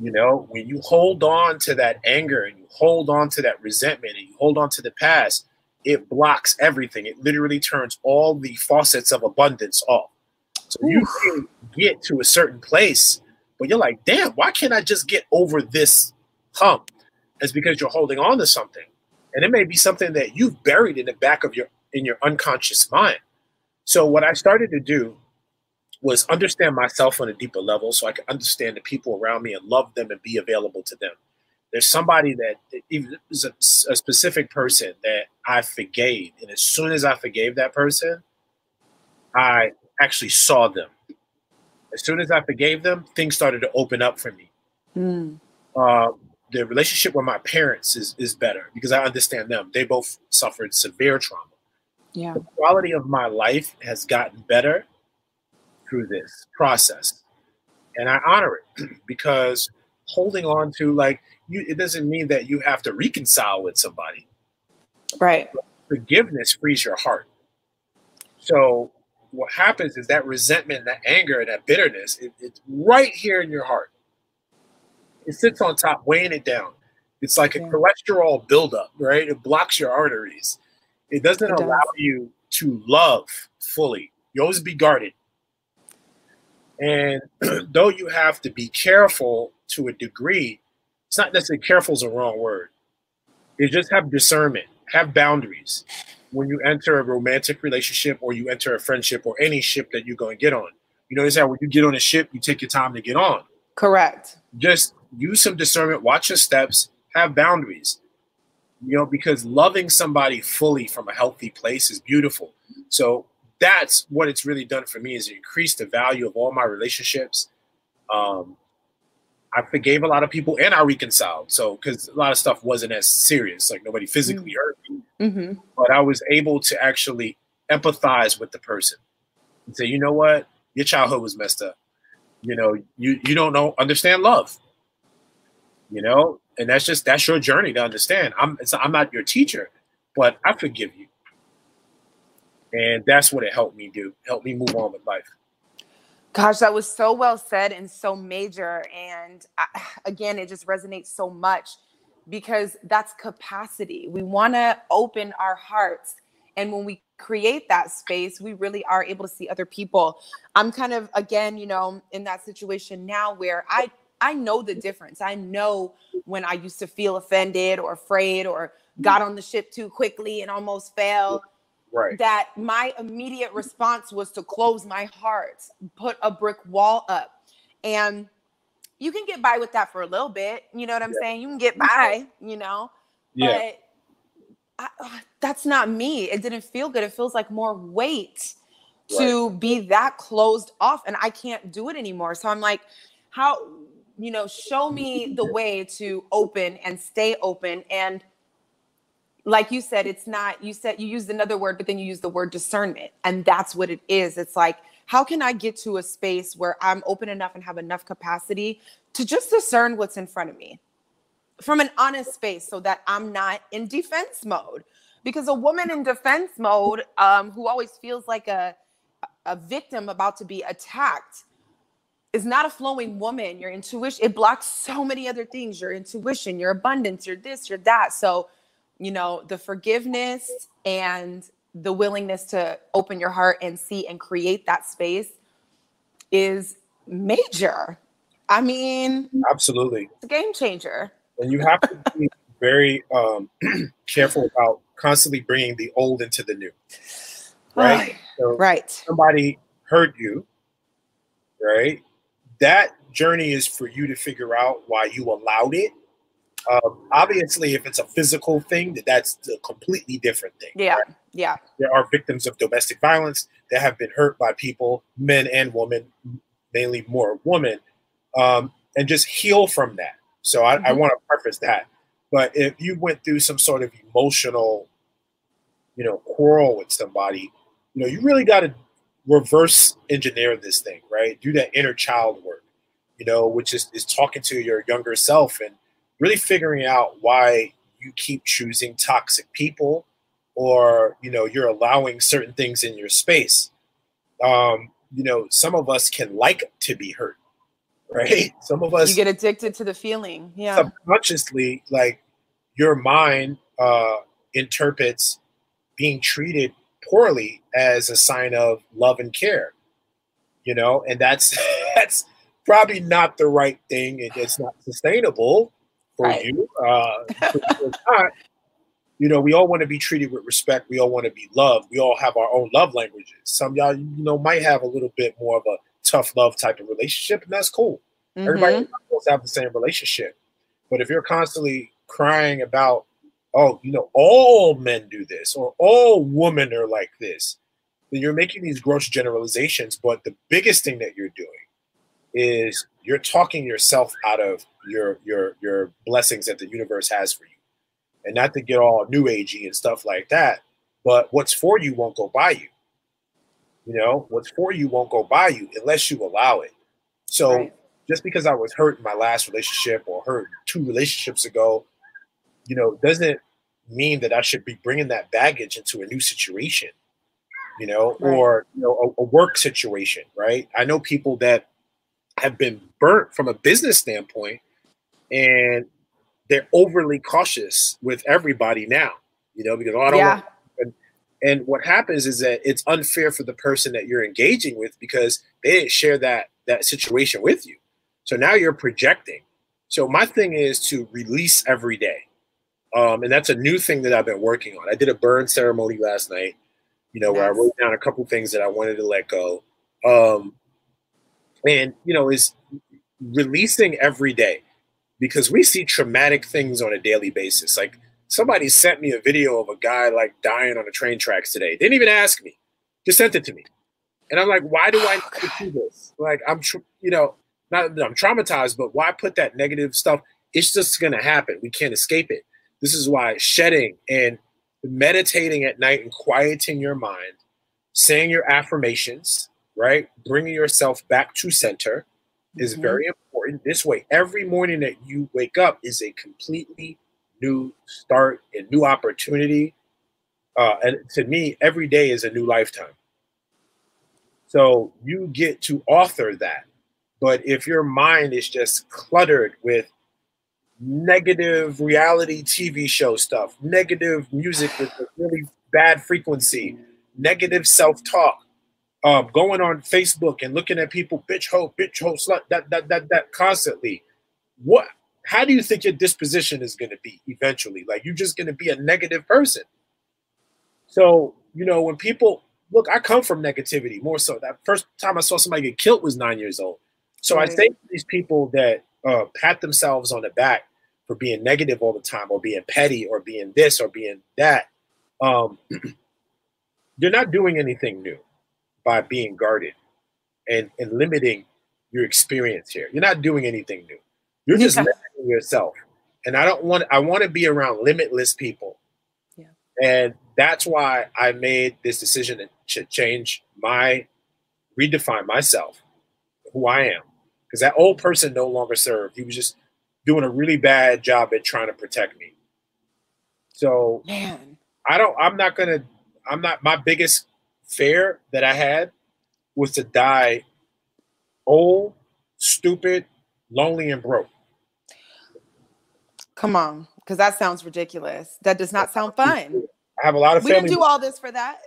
You know, when you hold on to that anger and you hold on to that resentment and you hold on to the past, it blocks everything. It literally turns all the faucets of abundance off. So you can get to a certain place, But you're like, damn, why can't I just get over this hump? It's because you're holding on to something. And it may be something that you've buried in the back of your unconscious mind. So what I started to do was understand myself on a deeper level so I could understand the people around me and love them and be available to them. There's somebody that is a specific person that I forgave. And as soon as I forgave that person, I actually saw them. As soon as I forgave them, things started to open up for me. Mm. The relationship with my parents is better because I understand them. They both suffered severe trauma. Yeah. The quality of my life has gotten better through this process. And I honor it because holding on to, like, it doesn't mean that you have to reconcile with somebody. Right. But forgiveness frees your heart. So what happens is that resentment, that anger, that bitterness, it's right here in your heart. It sits on top, weighing it down. It's like a cholesterol buildup, right? It blocks your arteries. It doesn't allow you to love fully. You always be guarded. And though you have to be careful to a degree, it's not necessarily careful is a wrong word. You just have discernment, have boundaries. When you enter a romantic relationship or you enter a friendship or any ship that you're going to get on, you notice how when you get on a ship, you take your time to get on. Correct. Just use some discernment, watch your steps, have boundaries. You know, because loving somebody fully from a healthy place is beautiful. So that's what it's really done for me is increase the value of all my relationships. I forgave a lot of people and I reconciled. So, because a lot of stuff wasn't as serious, like nobody physically hurt me. Mm-hmm. But I was able to actually empathize with the person and say, you know what? Your childhood was messed up. You know, you don't know, understand love, you know, and that's your journey to understand. I'm not your teacher, but I forgive you. And that's what it helped me do, help me move on with life. Gosh, that was so well said and so major. And again, it just resonates so much because that's capacity. We want to open our hearts. And when we create that space, we really are able to see other people. I'm kind of, again, you know, in that situation now where I know the difference. I know when I used to feel offended or afraid or got on the ship too quickly and almost fell. Right. That my immediate response was to close my heart, put a brick wall up. And you can get by with that for a little bit. You know what I'm saying? You can get by, you know, but that's not me. It didn't feel good. It feels like more weight to be that closed off, and I can't do it anymore. So I'm like, how, you know, show me the way to open and stay open. And like you said, it's not, you said you used another word, but then you used the word discernment. And that's what it is. It's like, how can I get to a space where I'm open enough and have enough capacity to just discern what's in front of me? From an honest space so that I'm not in defense mode, because a woman in defense mode who always feels like a victim about to be attacked is not a flowing woman. Your intuition, it blocks so many other things, your intuition, your abundance, your this, your that. So, you know, the forgiveness and the willingness to open your heart and see and create that space is major. I mean, absolutely. It's a game changer. And you have to be very careful about constantly bringing the old into the new, right? So somebody hurt you, right? That journey is for you to figure out why you allowed it. Obviously, if it's a physical thing, that's a completely different thing. Yeah, right? Yeah. There are victims of domestic violence that have been hurt by people, men and women, mainly more women, and just heal from that. So I want to preface that. But if you went through some sort of emotional, you know, quarrel with somebody, you know, you really got to reverse engineer this thing, right? Do that inner child work, you know, which is talking to your younger self and really figuring out why you keep choosing toxic people or, you know, you're allowing certain things in your space. You know, some of us can like to be hurt. Right. Some of us, you get addicted to the feeling. Yeah. Subconsciously, like your mind interprets being treated poorly as a sign of love and care, you know, and that's probably not the right thing. It's not sustainable for you. You know, we all want to be treated with respect. We all want to be loved. We all have our own love languages. Some y'all, you know, might have a little bit more of a tough love type of relationship, and that's cool. Mm-hmm. Everybody wants to have the same relationship. But if you're constantly crying about, oh, you know, all men do this, or all women are like this, then you're making these gross generalizations. But the biggest thing that you're doing is you're talking yourself out of your blessings that the universe has for you. And not to get all new agey and stuff like that, but what's for you won't go by you. You know, what's for you won't go by you unless you allow it. So just because I was hurt in my last relationship or hurt 2 relationships ago, you know, doesn't mean that I should be bringing that baggage into a new situation, you know, or, you know, a work situation, right? I know people that have been burnt from a business standpoint, and they're overly cautious with everybody now, you know, because and what happens is that it's unfair for the person that you're engaging with because they didn't share that situation with you. So now you're projecting. So my thing is to release every day. And that's a new thing that I've been working on. I did a burn ceremony last night, you know, where I wrote down a couple things that I wanted to let go. And, you know, is releasing every day. Because we see traumatic things on a daily basis. Like, somebody sent me a video of a guy like dying on the train tracks today. Didn't even ask me, just sent it to me. And I'm like, why do I do this? Like, not that I'm traumatized, but why put that negative stuff? It's just gonna happen. We can't escape it. This is why shedding and meditating at night and quieting your mind, saying your affirmations, right? Bringing yourself back to center is very important. This way, every morning that you wake up is a completely new start, a new opportunity. And to me, every day is a new lifetime. So you get to author that. But if your mind is just cluttered with negative reality TV show stuff, negative music with a really bad frequency, negative self-talk, going on Facebook and looking at people, bitch, hoe, slut, that constantly. What? How do you think your disposition is going to be eventually? Like, you're just going to be a negative person. So, you know, when people look, I come from negativity more so. That first time I saw somebody get killed was 9 years old. So I think these people that pat themselves on the back for being negative all the time, or being petty, or being this, or being that, you're not doing anything new by being guarded and limiting your experience here. You're not doing anything new. You're just limiting yourself. And I want to be around limitless people. Yeah. And that's why I made this decision to redefine myself, who I am. Because that old person no longer served. He was just doing a really bad job at trying to protect me. So my biggest fear that I had was to die old, stupid, lonely, and broke. Come on, because that sounds ridiculous. That does not sound fun. I have a lot of family. We didn't do all this for that.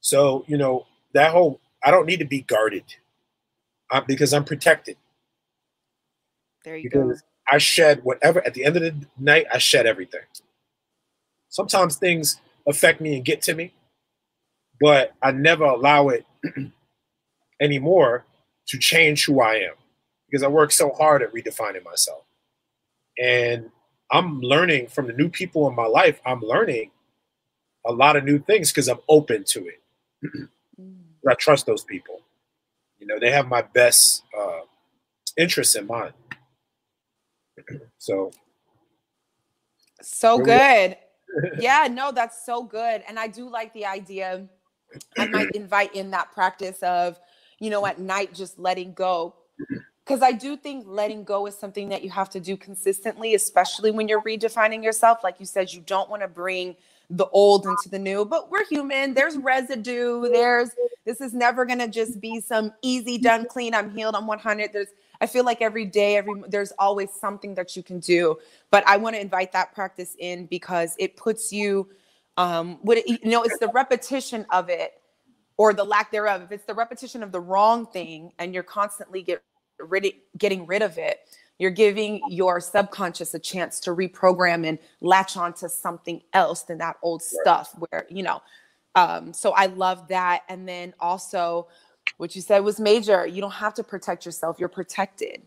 So, you know, that whole, I don't need to be guarded because I'm protected. There you go. I shed whatever, at the end of the night, I shed everything. Sometimes things affect me and get to me, but I never allow it anymore to change who I am, because I work so hard at redefining myself. And I'm learning from the new people in my life. I'm learning a lot of new things because I'm open to it. I trust those people. You know, they have my best interests in mind. So good. Yeah, no, that's so good. And I do like the idea. I might invite in that practice of, you know, at night, just letting go. Because I do think letting go is something that you have to do consistently, especially when you're redefining yourself. Like you said, you don't want to bring the old into the new, but we're human. There's residue. This is never going to just be some easy, done, clean. I'm healed. I'm 100. I feel like every day, there's always something that you can do, but I want to invite that practice in because it puts you, it's the repetition of it or the lack thereof. If it's the repetition of the wrong thing and you're constantly getting rid of it, you're giving your subconscious a chance to reprogram and latch onto something else than that old stuff where, you know, so I love that. And then also what you said was major. You don't have to protect yourself. You're protected.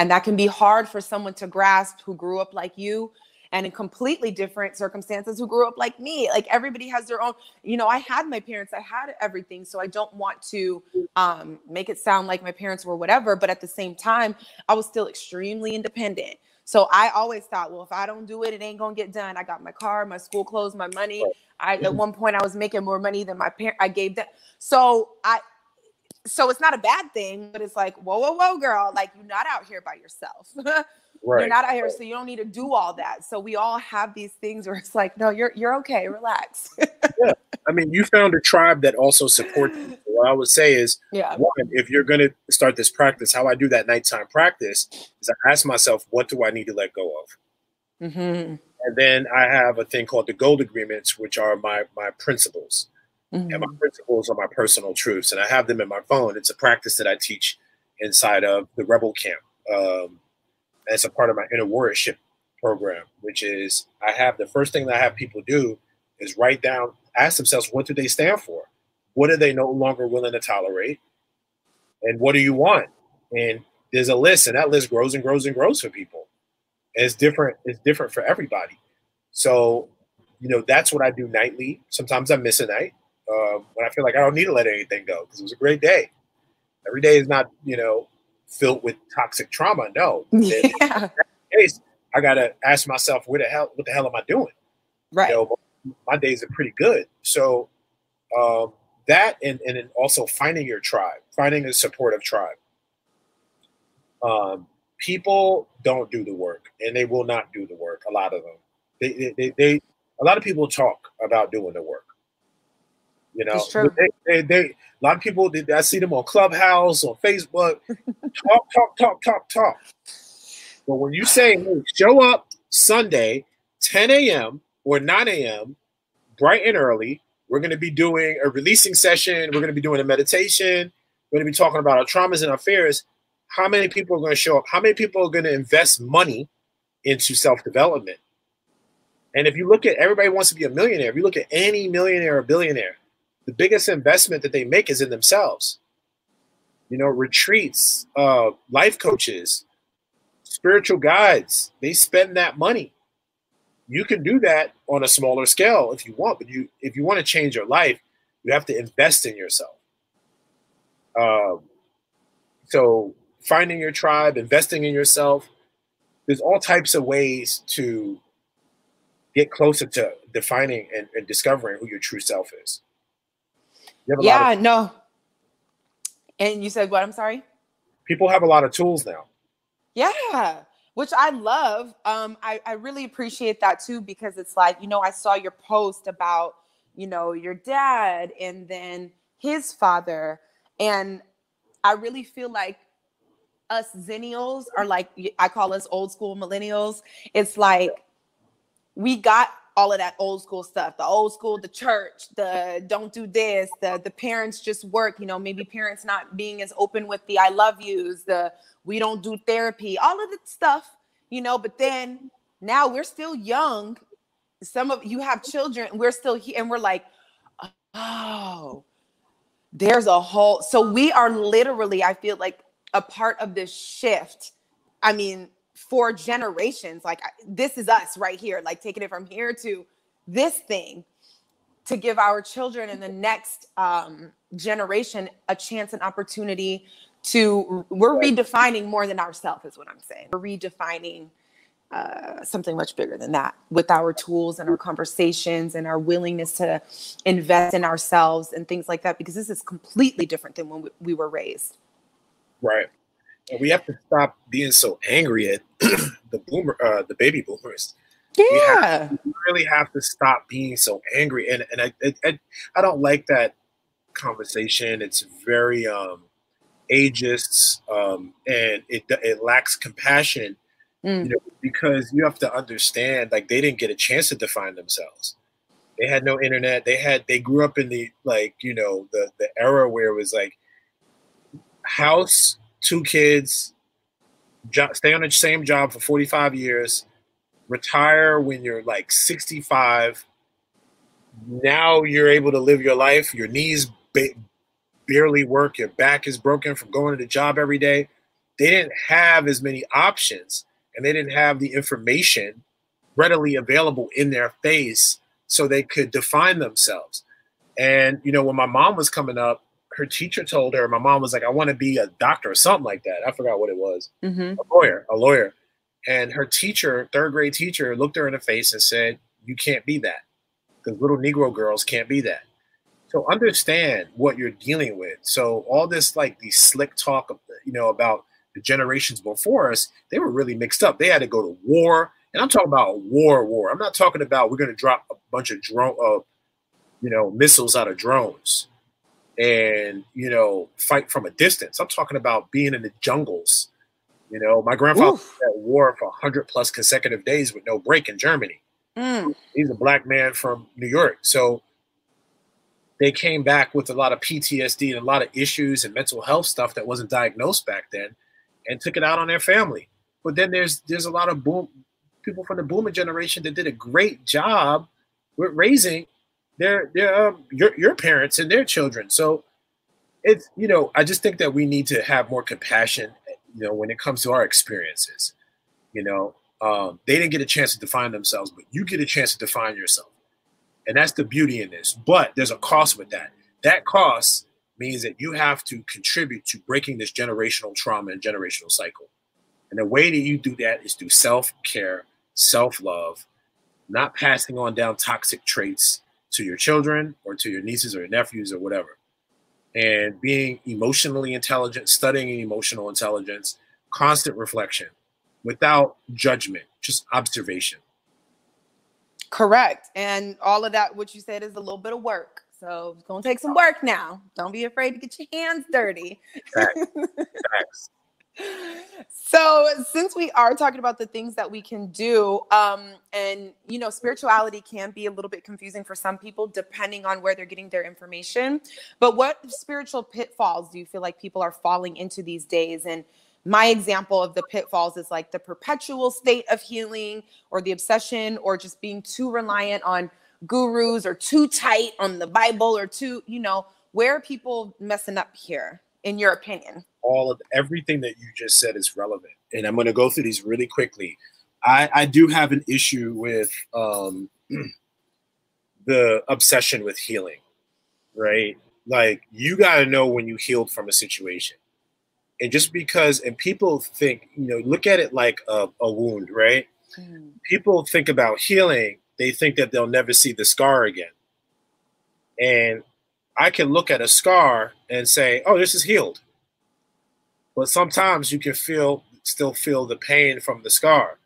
And that can be hard for someone to grasp who grew up like you and in completely different circumstances, who grew up like me. Like, everybody has their own, you know, I had my parents, I had everything. So I don't want to make it sound like my parents were whatever, but at the same time, I was still extremely independent. So I always thought, well, if I don't do it, it ain't gonna get done. I got my car, my school clothes, my money. At one point I was making more money than my parents, I gave them. So it's not a bad thing, but it's like, whoa, whoa, whoa, girl. Like, you're not out here by yourself. Right. You're not out here. So you don't need to do all that. So we all have these things where it's like, no, you're okay. Relax. Yeah. I mean, you found a tribe that also supports you. What I would say is, one, if you're going to start this practice, how I do that nighttime practice is I ask myself, what do I need to let go of? Mm-hmm. And then I have a thing called the gold agreements, which are my principles. Mm-hmm. And my principles are my personal truths, and I have them in my phone. It's a practice that I teach inside of the Rebel Camp. It's a part of my Inner Warriorship program, which is the first thing that I have people do is write down, ask themselves, what do they stand for? What are they no longer willing to tolerate? And what do you want? And there's a list, and that list grows and grows and grows for people. And it's different for everybody. So, you know, that's what I do nightly. Sometimes I miss a night. When I feel like I don't need to let anything go because it was a great day. Every day is not, you know, filled with toxic trauma. No. Yeah. In that case, I got to ask myself, what the hell am I doing? Right. You know, my days are pretty good. So that and also finding your tribe, finding a supportive tribe. People don't do the work, and they will not do the work. A lot of them. They a lot of people talk about doing the work. You know, a lot of people, I see them on Clubhouse, on Facebook, talk. But when you say, hey, show up Sunday, 10 a.m. or 9 a.m., bright and early, we're going to be doing a releasing session. We're going to be doing a meditation. We're going to be talking about our traumas and our fears. How many people are going to show up? How many people are going to invest money into self-development? And if you look at, everybody wants to be a millionaire. If you look at any millionaire or billionaire, the biggest investment that they make is in themselves. You know, retreats, life coaches, spiritual guides, they spend that money. You can do that on a smaller scale if you want, but if you want to change your life, you have to invest in yourself. So finding your tribe, investing in yourself, there's all types of ways to get closer to defining and discovering who your true self is. Yeah, no. And you said what? I'm sorry? People have a lot of tools now. Yeah, which I love. I really appreciate that too, because it's like, you know, I saw your post about, you know, your dad and then his father. And I really feel like us Zennials are like, I call us old school millennials. It's like, we got all of that old school stuff, the old school, the church, the don't do this, the parents just work, you know, maybe parents not being as open with the I love yous, the we don't do therapy, all of that stuff, you know, but then now we're still young. Some of you have children, we're still here and we're like, oh, there's a whole, so we are literally, I feel like a part of this shift. I mean, for generations, like this is us right here, like taking it from here to this thing to give our children and the next generation a chance and opportunity to, we're redefining more than ourselves is what I'm saying. We're redefining something much bigger than that with our tools and our conversations and our willingness to invest in ourselves and things like that, because this is completely different than when we were raised. Right. We have to stop being so angry at the baby boomers. Yeah, we really have to stop being so angry. And I don't like that conversation. It's very ageist, and it lacks compassion. You know, because you have to understand, like, they didn't get a chance to define themselves. They had no internet. They grew up in the, like, you know, the era where it was like house, 2 kids, job, stay on the same job for 45 years, retire when you're like 65. Now you're able to live your life. Your knees barely work. Your back is broken from going to the job every day. They didn't have as many options, and they didn't have the information readily available in their face so they could define themselves. And, you know, when my mom was coming up, her teacher told her, my mom was like, I want to be a doctor or something like that. I forgot what it was. Mm-hmm. A lawyer. And her teacher, 3rd grade teacher, looked her in the face and said, you can't be that. Because little Negro girls can't be that. So understand what you're dealing with. So all this, like, the slick talk, you know, about the generations before us, they were really mixed up. They had to go to war. And I'm talking about war. I'm not talking about we're going to drop a bunch of missiles out of drones and, you know, fight from a distance. I'm talking about being in the jungles. You know, my grandfather was at war for 100+ consecutive days with no break in Germany. Mm. He's a black man from New York. So they came back with a lot of PTSD and a lot of issues and mental health stuff that wasn't diagnosed back then, and took it out on their family. But then there's a lot of people from the boomer generation that did a great job with raising your parents and their children. So it's, you know, I just think that we need to have more compassion, you know, when it comes to our experiences. You know, they didn't get a chance to define themselves, but you get a chance to define yourself. And that's the beauty in this. But there's a cost with that. That cost means that you have to contribute to breaking this generational trauma and generational cycle. And the way that you do that is through self-care, self-love, not passing on down toxic traits to your children or to your nieces or your nephews or whatever. And being emotionally intelligent, studying emotional intelligence, constant reflection, without judgment, just observation. Correct. And all of that, what you said, is a little bit of work. So it's going to take some work now. Don't be afraid to get your hands dirty. Facts. So since we are talking about the things that we can do, and, you know, spirituality can be a little bit confusing for some people depending on where they're getting their information. But what spiritual pitfalls do you feel like people are falling into these days? And my example of the pitfalls is like the perpetual state of healing, or the obsession, or just being too reliant on gurus, or too tight on the Bible, or too, you know, where are people messing up here, in your opinion? All of everything that you just said is relevant. And I'm going to go through these really quickly. I do have an issue with the obsession with healing, right? Like, you got to know when you healed from a situation. And just because, and people think, you know, look at it like a wound, right? Mm. People think about healing, they think that they'll never see the scar again. And I can look at a scar and say, oh, this is healed. But sometimes you can still feel the pain from the scar.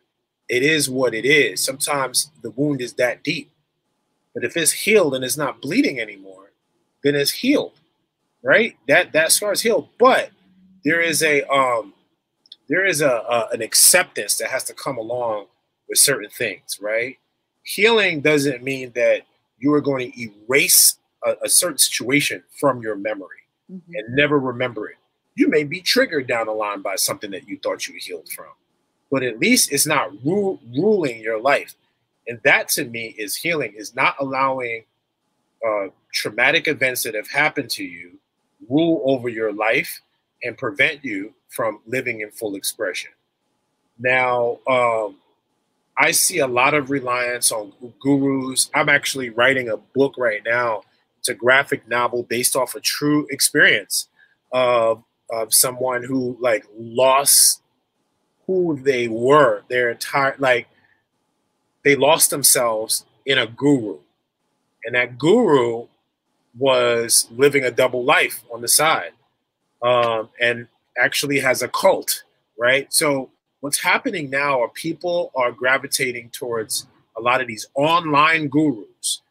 It is what it is. Sometimes the wound is that deep. But if it's healed and it's not bleeding anymore, then it's healed, right? That scar is healed. But There is an acceptance that has to come along with certain things, right? Healing doesn't mean that you are going to erase a certain situation from your memory and never remember it. You may be triggered down the line by something that you thought you healed from, but at least it's not ruling your life. And that, to me, is healing, is not allowing traumatic events that have happened to you rule over your life and prevent you from living in full expression. Now, I see a lot of reliance on gurus. I'm actually writing a book right now. It's a graphic novel based off a true experience of someone who, like, lost who they were, their entire, like, they lost themselves in a guru. And that guru was living a double life on the side. And actually has a cult, right? So what's happening now are people are gravitating towards a lot of these online gurus.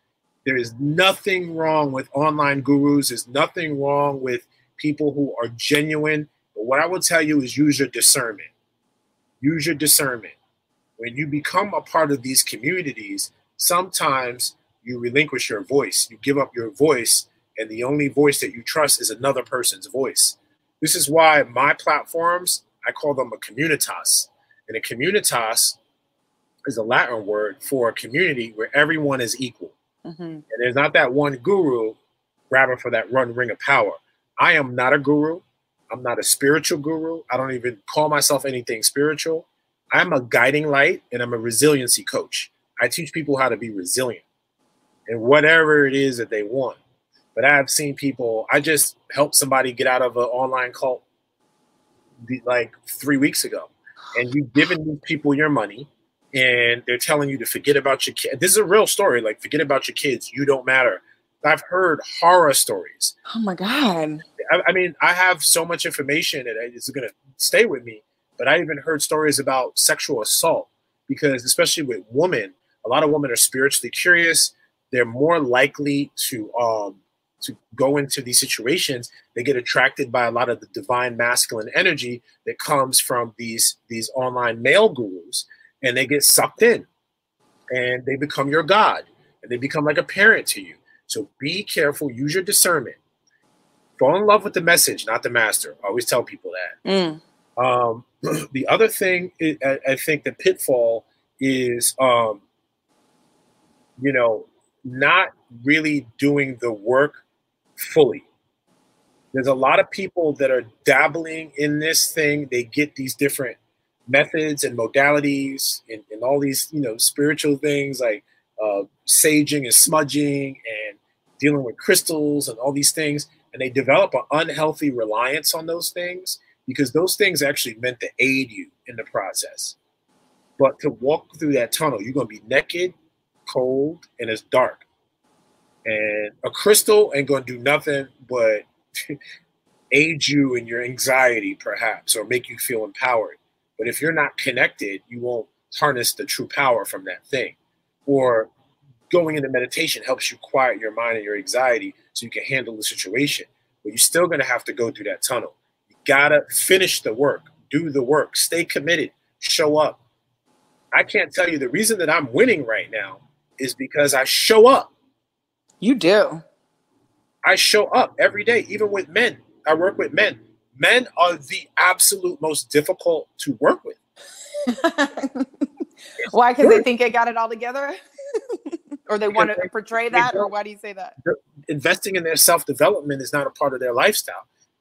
There is nothing wrong with online gurus. There's nothing wrong with people who are genuine. But what I will tell you is use your discernment. Use your discernment. When you become a part of these communities, sometimes you relinquish your voice. You give up your voice, and the only voice that you trust is another person's voice. This is why my platforms, I call them a communitas. And a communitas is a Latin word for a community where everyone is equal. Mm-hmm. And there's not that one guru grabbing for that one ring of power. I am not a guru. I'm not a spiritual guru. I don't even call myself anything spiritual. I'm a guiding light, and I'm a resiliency coach. I teach people how to be resilient in whatever it is that they want. But I've seen people, I just helped somebody get out of an online cult like 3 weeks ago. And you've given these people your money, and they're telling you to forget about your kids. This is a real story. Like, forget about your kids. You don't matter. I've heard horror stories. Oh, my God. I mean, I have so much information that it's going to stay with me. But I even heard stories about sexual assault, because especially with women, a lot of women are spiritually curious. They're more likely to go into these situations. They get attracted by a lot of the divine masculine energy that comes from these online male gurus, and they get sucked in, and they become your god, and they become like a parent to you. So be careful. Use your discernment. Fall in love with the message, not the master. I always tell people that. Mm. The other thing, I think the pitfall is, you know, not really doing the work fully. There's a lot of people that are dabbling in this thing. They get these different methods and modalities and all these, you know, spiritual things like saging and smudging and dealing with crystals and all these things. And they develop an unhealthy reliance on those things, because those things actually meant to aid you in the process. But to walk through that tunnel, you're going to be naked, cold, and it's dark. And a crystal ain't going to do nothing but aid you in your anxiety, perhaps, or make you feel empowered. But if you're not connected, you won't harness the true power from that thing. Or going into meditation helps you quiet your mind and your anxiety so you can handle the situation. But you're still going to have to go through that tunnel. Gotta finish the work, do the work, stay committed, show up. I can't tell you the reason that I'm winning right now is because I show up. You do. I show up every day, even with men. I work with men. Men are the absolute most difficult to work with. Why? Because they think they got it all together? Or they want to portray that? Or why do you say that? Investing in their self-development is not a part of their lifestyle.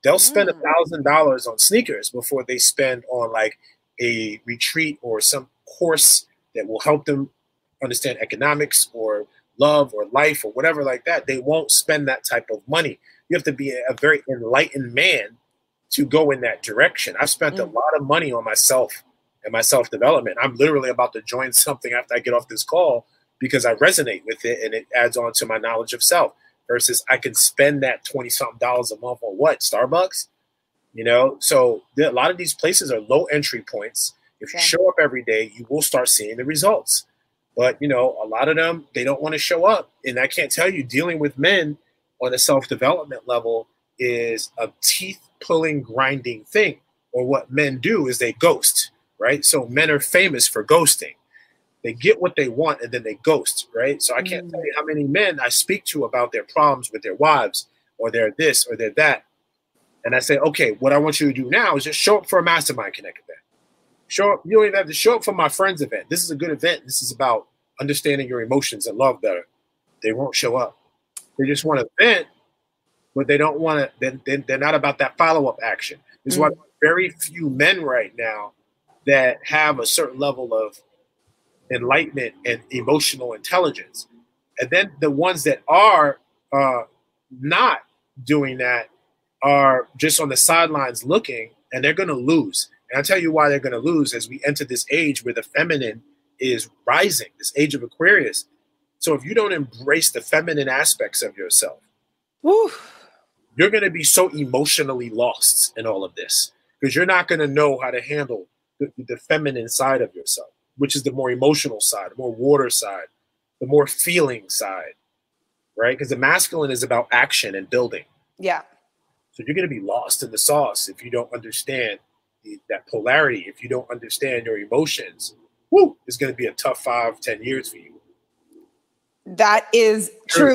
They'll spend $1,000 on sneakers before they spend on like a retreat or some course that will help them understand economics or love or life or whatever like that. They won't spend that type of money. You have to be a very enlightened man to go in that direction. I've spent a lot of money on myself and my self-development. I'm literally about to join something after I get off this call because I resonate with it and it adds on to my knowledge of self. Versus I can spend that $20-something a month on what? Starbucks? You know? So a lot of these places are low entry points. If you show up every day, you will start seeing the results. But, you know, a lot of them, they don't want to show up. And I can't tell you, dealing with men on a self-development level is a teeth-pulling, grinding thing. Or what men do is they ghost, right? So men are famous for ghosting. They get what they want, and then they ghost, right? So I can't tell you how many men I speak to about their problems with their wives or their this or their that. And I say, okay, what I want you to do now is just show up for a Mastermind Connect event. Show up. You don't even have to show up for my friend's event. This is a good event. This is about understanding your emotions and love better. They won't show up. They just want to vent, but they don't want to. They're not about that follow-up action. This is why very few men right now that have a certain level of enlightenment and emotional intelligence. And then the ones that are not doing that are just on the sidelines looking, and they're going to lose. And I'll tell you why they're going to lose as we enter this age where the feminine is rising, this age of Aquarius. So if you don't embrace the feminine aspects of yourself, you're going to be so emotionally lost in all of this because you're not going to know how to handle the feminine side of yourself, which is the more emotional side, the more water side, the more feeling side, right? Because the masculine is about action and building. Yeah. So you're going to be lost in the sauce if you don't understand that polarity, if you don't understand your emotions. It's going to be a tough 5-10 years for you. That is true.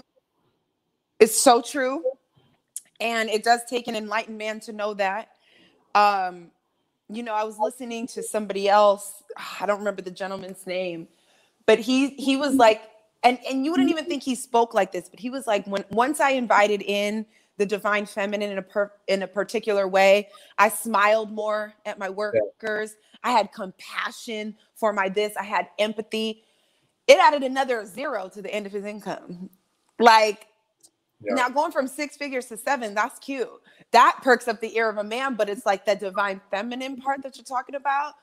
It's so true. And it does take an enlightened man to know that. You know, I was listening to somebody else. I don't remember the gentleman's name, but he was like, and you wouldn't even think he spoke like this, but he was like, once I invited in the divine feminine in a particular way, I smiled more at my workers. I had compassion for my this. I had empathy. It added another zero to the end of his income. Like, yeah. Now going from 6 figures to 7, that's cute. That perks up the ear of a man, but it's like that divine feminine part that you're talking about,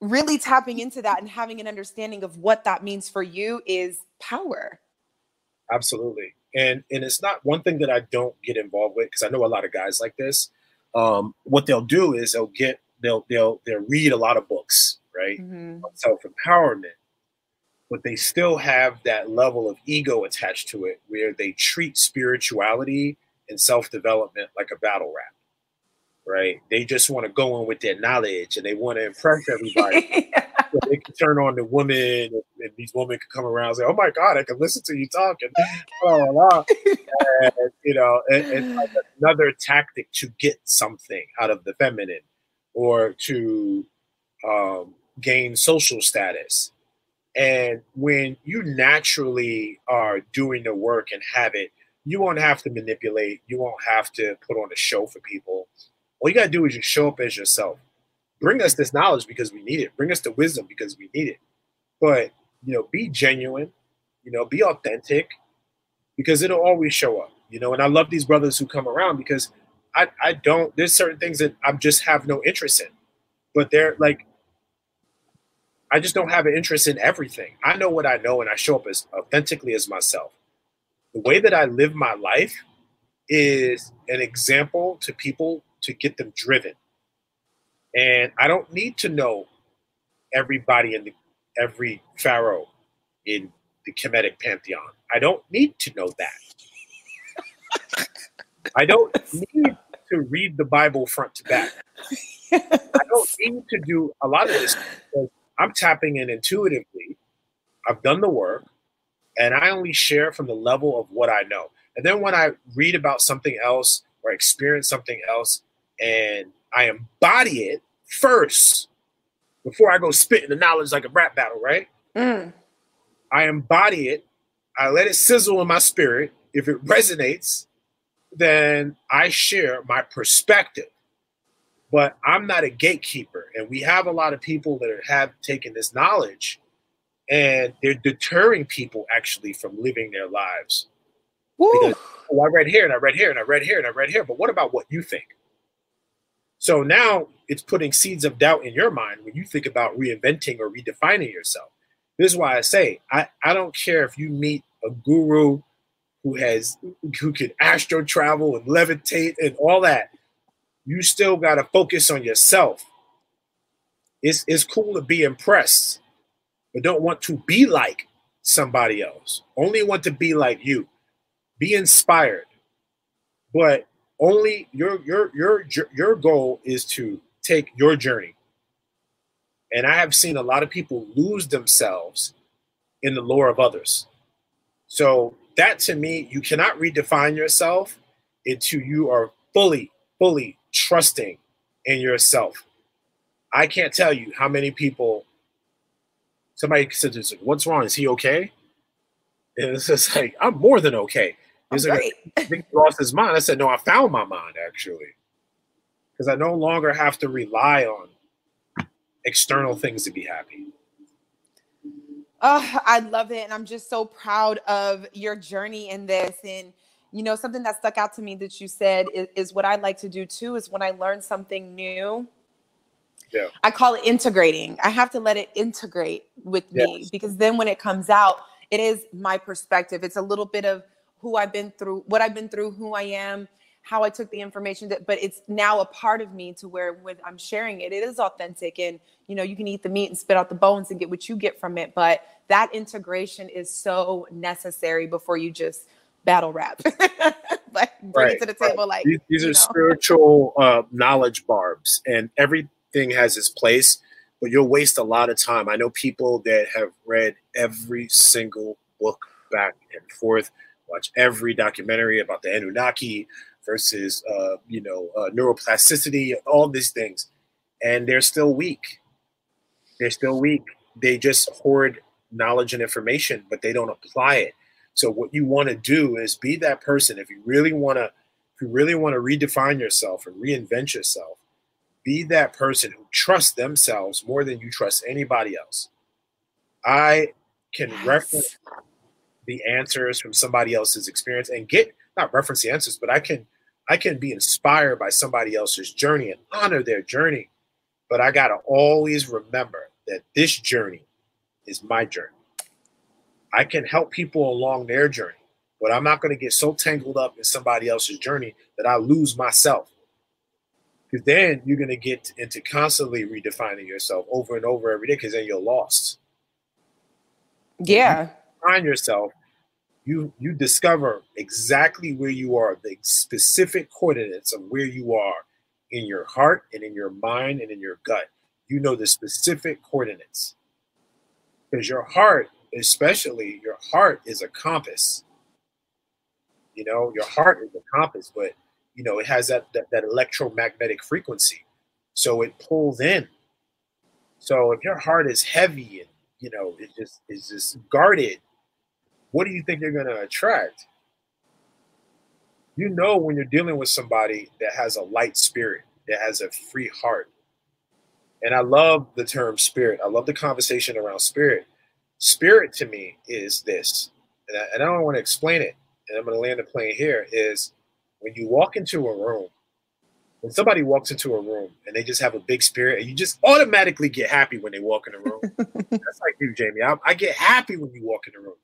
really tapping into that and having an understanding of what that means for you is power. Absolutely. And it's not one thing that I don't get involved with, because I know a lot of guys like this. What they'll do is they'll read a lot of books, right? Mm-hmm. On self-empowerment. But they still have that level of ego attached to it, where they treat spirituality and self-development like a battle rap, right? They just want to go in with their knowledge and they want to impress everybody. Yeah. So they can turn on the women, and these women can come around and say, "Oh my God, I can listen to you talking." And, you know, it's like another tactic to get something out of the feminine, or to gain social status. And when you naturally are doing the work and have it, you won't have to manipulate. You won't have to put on a show for people. All you got to do is just show up as yourself. Bring us this knowledge because we need it. Bring us the wisdom because we need it. But, you know, be genuine, you know, be authentic, because it'll always show up, you know. And I love these brothers who come around, because I don't, there's certain things that I just have no interest in, but they're like, I just don't have an interest in everything. I know what I know, and I show up as authentically as myself. The way that I live my life is an example to people to get them driven. And I don't need to know everybody in every pharaoh in the Kemetic pantheon. I don't need to know that. I don't need to read the Bible front to back. I don't need to do a lot of this, because I'm tapping in intuitively. I've done the work, and I only share from the level of what I know. And then when I read about something else or experience something else, and I embody it first before I go spitting the knowledge like a rap battle, right? Mm. I embody it. I let it sizzle in my spirit. If it resonates, then I share my perspective. But I'm not a gatekeeper. And we have a lot of people that have taken this knowledge, and they're deterring people actually from living their lives. Woo. Because, oh, I read here and I read here and I read here and I read here. But what about what you think? So now it's putting seeds of doubt in your mind when you think about reinventing or redefining yourself. This is why I say, I don't care if you meet a guru who can astro travel and levitate and all that. You still got to focus on yourself. It's cool to be impressed, but don't want to be like somebody else. Only want to be like you. Be inspired. But only your goal is to take your journey. And I have seen a lot of people lose themselves in the lore of others. So that, to me, you cannot redefine yourself until you are fully trusting in yourself. I can't tell you how many people, somebody says, "What's wrong? Is he okay?" And it's just like, I'm more than okay. He's like, I think he lost his mind. I said, no, I found my mind, actually. Because I no longer have to rely on external things to be happy. Oh, I love it. And I'm just so proud of your journey in this. And you know, something that stuck out to me that you said is what I like to do too, is when I learn something new, yeah, I call it integrating. I have to let it integrate with me, because then when it comes out, it is my perspective. It's a little bit of who I've been through, what I've been through, who I am, how I took the information, but it's now a part of me to where when I'm sharing it, it is authentic. And, you know, you can eat the meat and spit out the bones and get what you get from it. But that integration is so necessary before you just battle rap. Like, bring it to the table. Like, these are spiritual knowledge barbs, and everything has its place, but you'll waste a lot of time. I know people that have read every single book back and forth, watch every documentary about the Anunnaki versus, neuroplasticity, all these things. And they're still weak. They just hoard knowledge and information, but they don't apply it. So what you want to do is be that person. If you really want to redefine yourself and reinvent yourself, be that person who trusts themselves more than you trust anybody else. I can reference the answers from somebody else's experience and get, not reference the answers, but I can be inspired by somebody else's journey and honor their journey. But I got to always remember that this journey is my journey. I can help people along their journey, but I'm not going to get so tangled up in somebody else's journey that I lose myself. Because then you're going to get into constantly redefining yourself over and over every day, because then you're lost. Yeah. You find yourself, you discover exactly where you are, the specific coordinates of where you are in your heart and in your mind and in your gut. You know the specific coordinates. Because your heart, especially, your heart is a compass. You know, your heart is a compass, but, you know, it has that electromagnetic frequency. So it pulls in. So if your heart is heavy and, you know, it's just guarded, what do you think you're going to attract? You know, when you're dealing with somebody that has a light spirit, that has a free heart. And I love the term spirit. I love the conversation around spirit. Spirit to me is this, and I don't want to explain it, and I'm going to land the plane here, is when you walk into a room, when somebody walks into a room and they just have a big spirit, and you just automatically get happy when they walk in the room. That's like you, Jamie. I get happy when you walk in the room.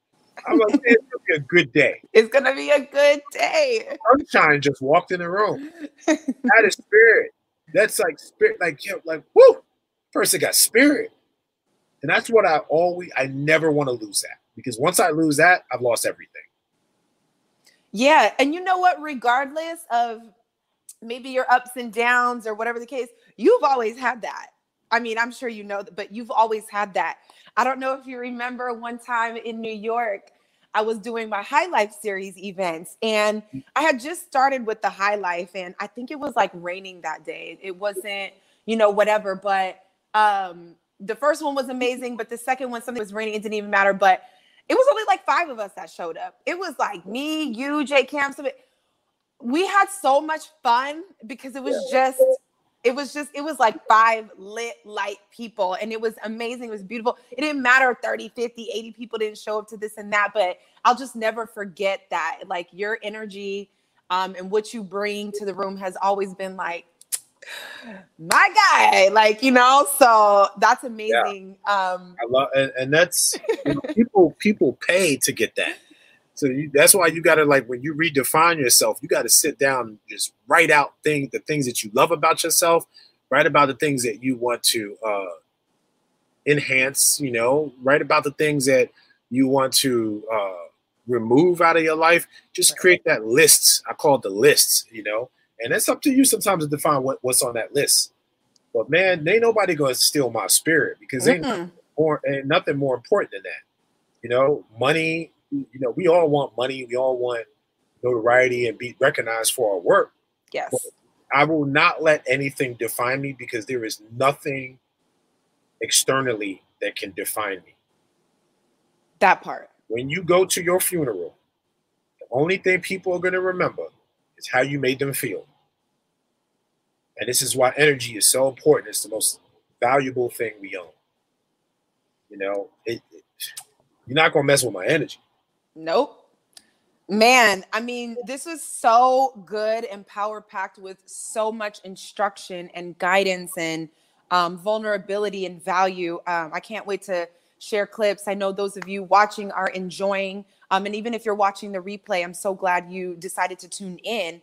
I'm like, it's going to be a good day. It's going to be a good day. Sunshine just walked in the room. That is spirit. That's like spirit. Like, you know, like, woo! Person got spirit. And that's what I never want to lose that. Because once I lose that, I've lost everything. Yeah. And you know what? Regardless of maybe your ups and downs or whatever the case, you've always had that. I mean, I'm sure you know, but you've always had that. I don't know if you remember one time in New York, I was doing my High Life series events, and I had just started with the High Life, and I think it was like raining that day. It wasn't, you know, whatever, but the first one was amazing, but the second one, something was raining, it didn't even matter, but it was only like 5 of us that showed up. It was like me, you, Jay Camp. We had so much fun because it was like 5 lit, light people. And it was amazing. It was beautiful. It didn't matter 30, 50, 80 people didn't show up to this and that, but I'll just never forget that. Like your energy and what you bring to the room has always been like, my guy, like, you know, so that's amazing. Yeah. I love, and that's, you know, people pay to get that. So that's why you got to, like, when you redefine yourself, you got to sit down and just write out the things that you love about yourself, write about the things that you want to enhance, you know, write about the things that you want to remove out of your life. Just create that list. I call it the list, you know, and it's up to you sometimes to define what's on that list. But, man, ain't nobody going to steal my spirit, because ain't nothing more important than that. You know, money. You know, we all want money. We all want notoriety and be recognized for our work. Yes. But I will not let anything define me, because there is nothing externally that can define me. That part. When you go to your funeral, the only thing people are going to remember is how you made them feel. And this is why energy is so important. It's the most valuable thing we own. You know, you're not going to mess with my energy. Nope. Man, I mean, this was so good and power-packed with so much instruction and guidance and vulnerability and value. I can't wait to share clips. I know those of you watching are enjoying. And even if you're watching the replay, I'm so glad you decided to tune in.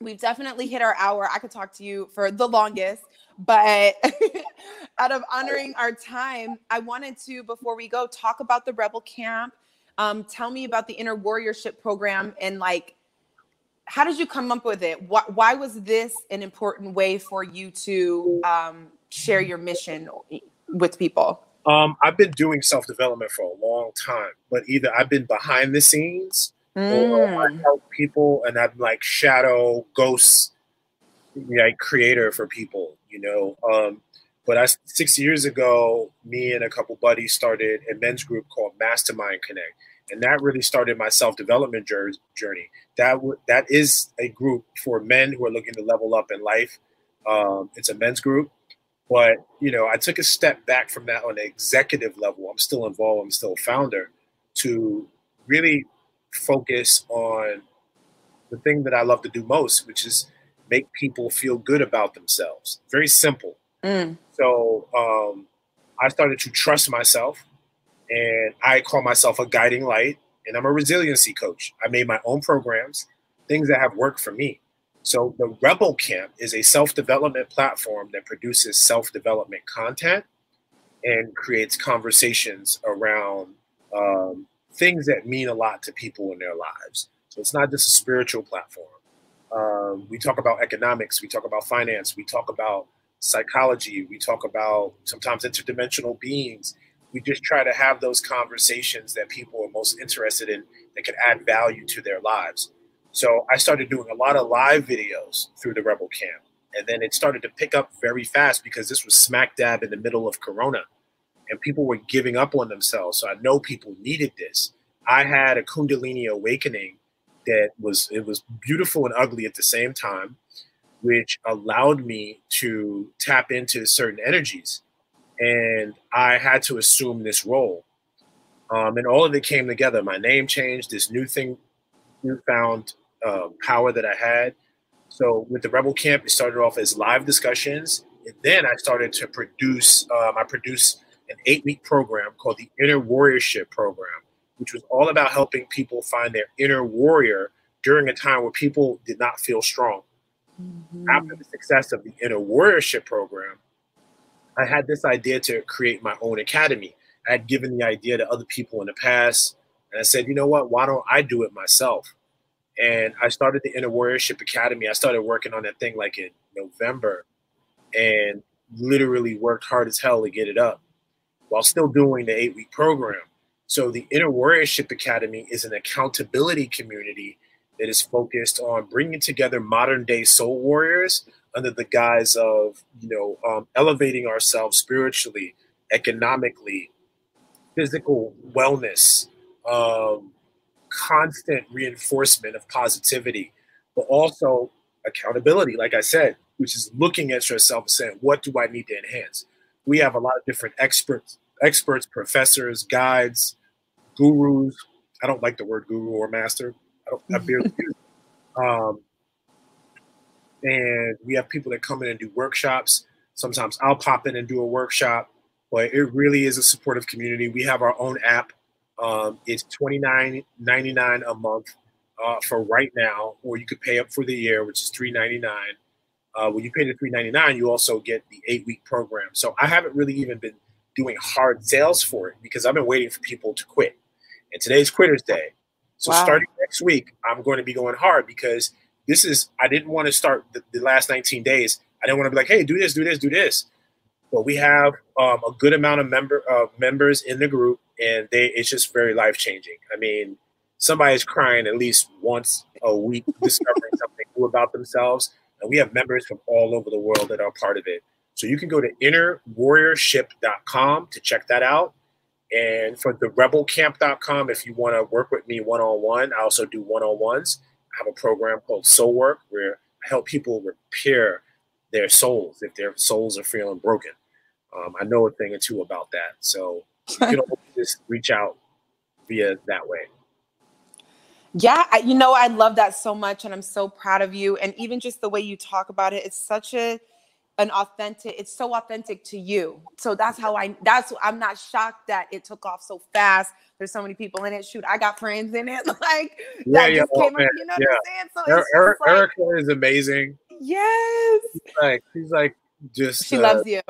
We've definitely hit our hour. I could talk to you for the longest. But out of honoring our time, I wanted to, before we go, talk about the Rebel Camp. Tell me about the Inner Warriorship program, and like, how did you come up with it? Why was this an important way for you to share your mission with people? I've been doing self-development for a long time, but either I've been behind the scenes or I help people, and I'm like shadow ghost, like creator for people, you know. But 6 years ago, me and a couple buddies started a men's group called Mastermind Connect, and that really started my self-development journey. That is a group for men who are looking to level up in life. It's a men's group. But, you know, I took a step back from that on the executive level. I'm still involved. I'm still a founder, to really focus on the thing that I love to do most, which is make people feel good about themselves. Very simple. So I started to trust myself, and I call myself a guiding light, and I'm a resiliency coach. I made my own programs, things that have worked for me. So the Rebel Camp is a self-development platform that produces self-development content and creates conversations around things that mean a lot to people in their lives. So it's not just a spiritual platform. We talk about economics. We talk about finance. We talk about psychology. We talk about sometimes interdimensional beings. We just try to have those conversations that people are most interested in that could add value to their lives. So I started doing a lot of live videos through the Rebel Camp. And then it started to pick up very fast because this was smack dab in the middle of Corona. And people were giving up on themselves. So I know people needed this. I had a kundalini awakening that was beautiful and ugly at the same time, which allowed me to tap into certain energies. And I had to assume this role. And all of it came together. My name changed, this newfound power that I had. So with the Rebel Camp, it started off as live discussions. And then I started to produce, I produced an 8-week program called the Inner Warriorship Program, which was all about helping people find their inner warrior during a time where people did not feel strong. After the success of the Inner Warriorship Program, I had this idea to create my own academy. I had given the idea to other people in the past. And I said, you know what, why don't I do it myself? And I started the Inner Warriorship Academy. I started working on that thing like in November and literally worked hard as hell to get it up while still doing the 8-week program. So the Inner Warriorship Academy is an accountability community that is focused on bringing together modern day soul warriors under the guise of, elevating ourselves spiritually, economically, physical wellness, constant reinforcement of positivity, but also accountability, like I said, which is looking at yourself and saying, what do I need to enhance? We have a lot of different experts, professors, guides, gurus. I don't like the word guru or master. I barely use it. And we have people that come in and do workshops. Sometimes I'll pop in and do a workshop, but it really is a supportive community. We have our own app. It's $29.99 a month for right now, or you could pay up for the year, which is $3.99. When you pay the $3.99, you also get the 8-week program. So I haven't really even been doing hard sales for it because I've been waiting for people to quit. And today's Quitter's Day. So starting next week, I'm going to be going hard because I didn't want to start the last 19 days. I didn't want to be like, hey, do this, do this, do this. But we have a good amount of members in the group. And it's just very life-changing. I mean, somebody's crying at least once a week, discovering something new about themselves. And we have members from all over the world that are part of it. So you can go to innerwarriorship.com to check that out. And for the rebelcamp.com, if you want to work with me one-on-one, I also do one-on-ones. I have a program called Soul Work where I help people repair their souls if their souls are feeling broken. I know a thing or two about that. So you can just reach out via that way. Yeah, I love that so much, and I'm so proud of you. And even just the way you talk about it, it's such an authentic. It's so authentic to you. So that's how I'm not shocked that it took off so fast. There's so many people in it. Shoot, I got friends in it. Came up. You know what I'm saying? So Erica is amazing. Yes. She loves you.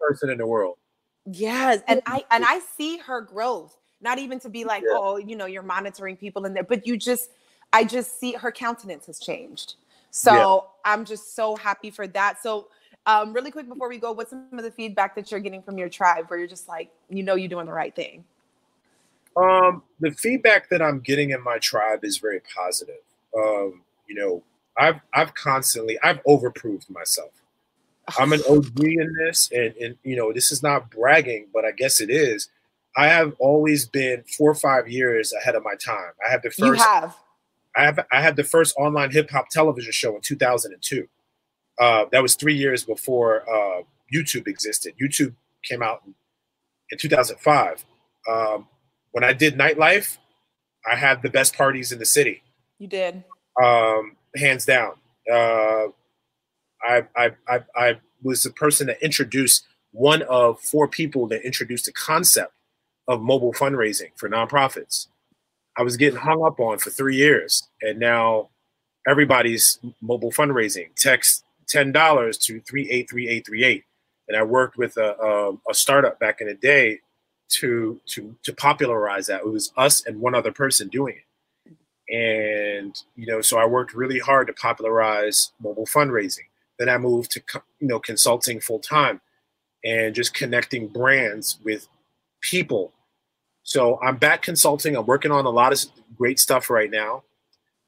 Person in the world. Yes. And I see her growth, not even to be like, you're monitoring people in there, but I just see her countenance has changed. So I'm just so happy for that. So Really quick before we go, what's some of the feedback that you're getting from your tribe where you're just like, you know, you're doing the right thing? The feedback that I'm getting in my tribe is very positive. You know, I've overproved myself. I'm an OG in this, and you know, this is not bragging, but I guess it is. I have always been 4 or 5 years ahead of my time. I had the first. I had the first online hip hop television show in 2002. That was 3 years before YouTube existed. YouTube came out in 2005. When I did nightlife, I had the best parties in the city. You did, hands down. I was the person that introduced one of 4 people that introduced the concept of mobile fundraising for nonprofits. I was getting hung up on for 3 years, and now everybody's mobile fundraising. Text $10 to 383838, and I worked with a startup back in the day to popularize that. It was us and one other person doing it. And, you know, so I worked really hard to popularize mobile fundraising. Then I moved to, you know, consulting full time and just connecting brands with people. So I'm back consulting. I'm working on a lot of great stuff right now.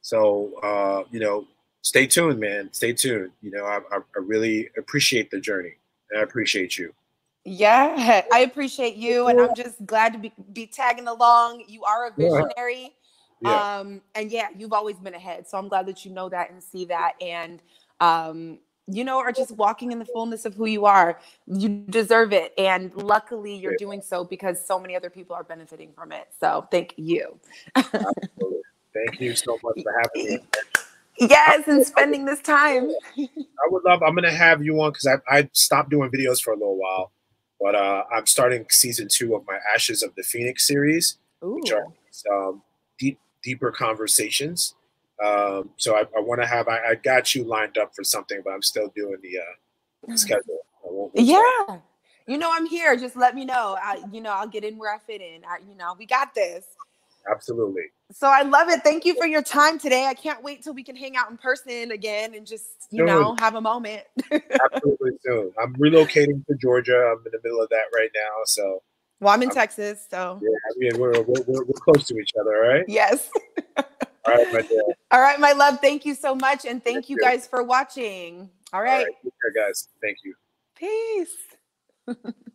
So, you know, stay tuned, man. Stay tuned. You know, I really appreciate the journey, and I appreciate you. Yeah, I appreciate you. And I'm just glad to be tagging along. You are a visionary. Yeah. Yeah. And yeah, you've always been ahead. So I'm glad that you know that and see that. And, you know, are just walking in the fullness of who you are. You deserve it. And luckily you're doing so because so many other people are benefiting from it. So thank you. Absolutely. Thank you so much for having me. Yes. And spending this time. I'm going to have you on, cause I stopped doing videos for a little while, but, I'm starting season 2 of my Ashes of the Phoenix series, which are, deeper conversations. So I want to have, I got you lined up for something, but I'm still doing the schedule. Yeah. You know, I'm here. Just let me know. You know, I'll get in where I fit in. You know, we got this. Absolutely. So I love it. Thank you for your time today. I can't wait till we can hang out in person again and just, you know, have a moment. Absolutely soon. I'm relocating to Georgia. I'm in the middle of that right now. So. Well, I'm in Texas, so. Yeah, I mean, we're close to each other, all right? Yes. All right, my dear. All right, my love. Thank you so much, and thank you guys for watching. All right. All right, take care, guys. Thank you. Peace.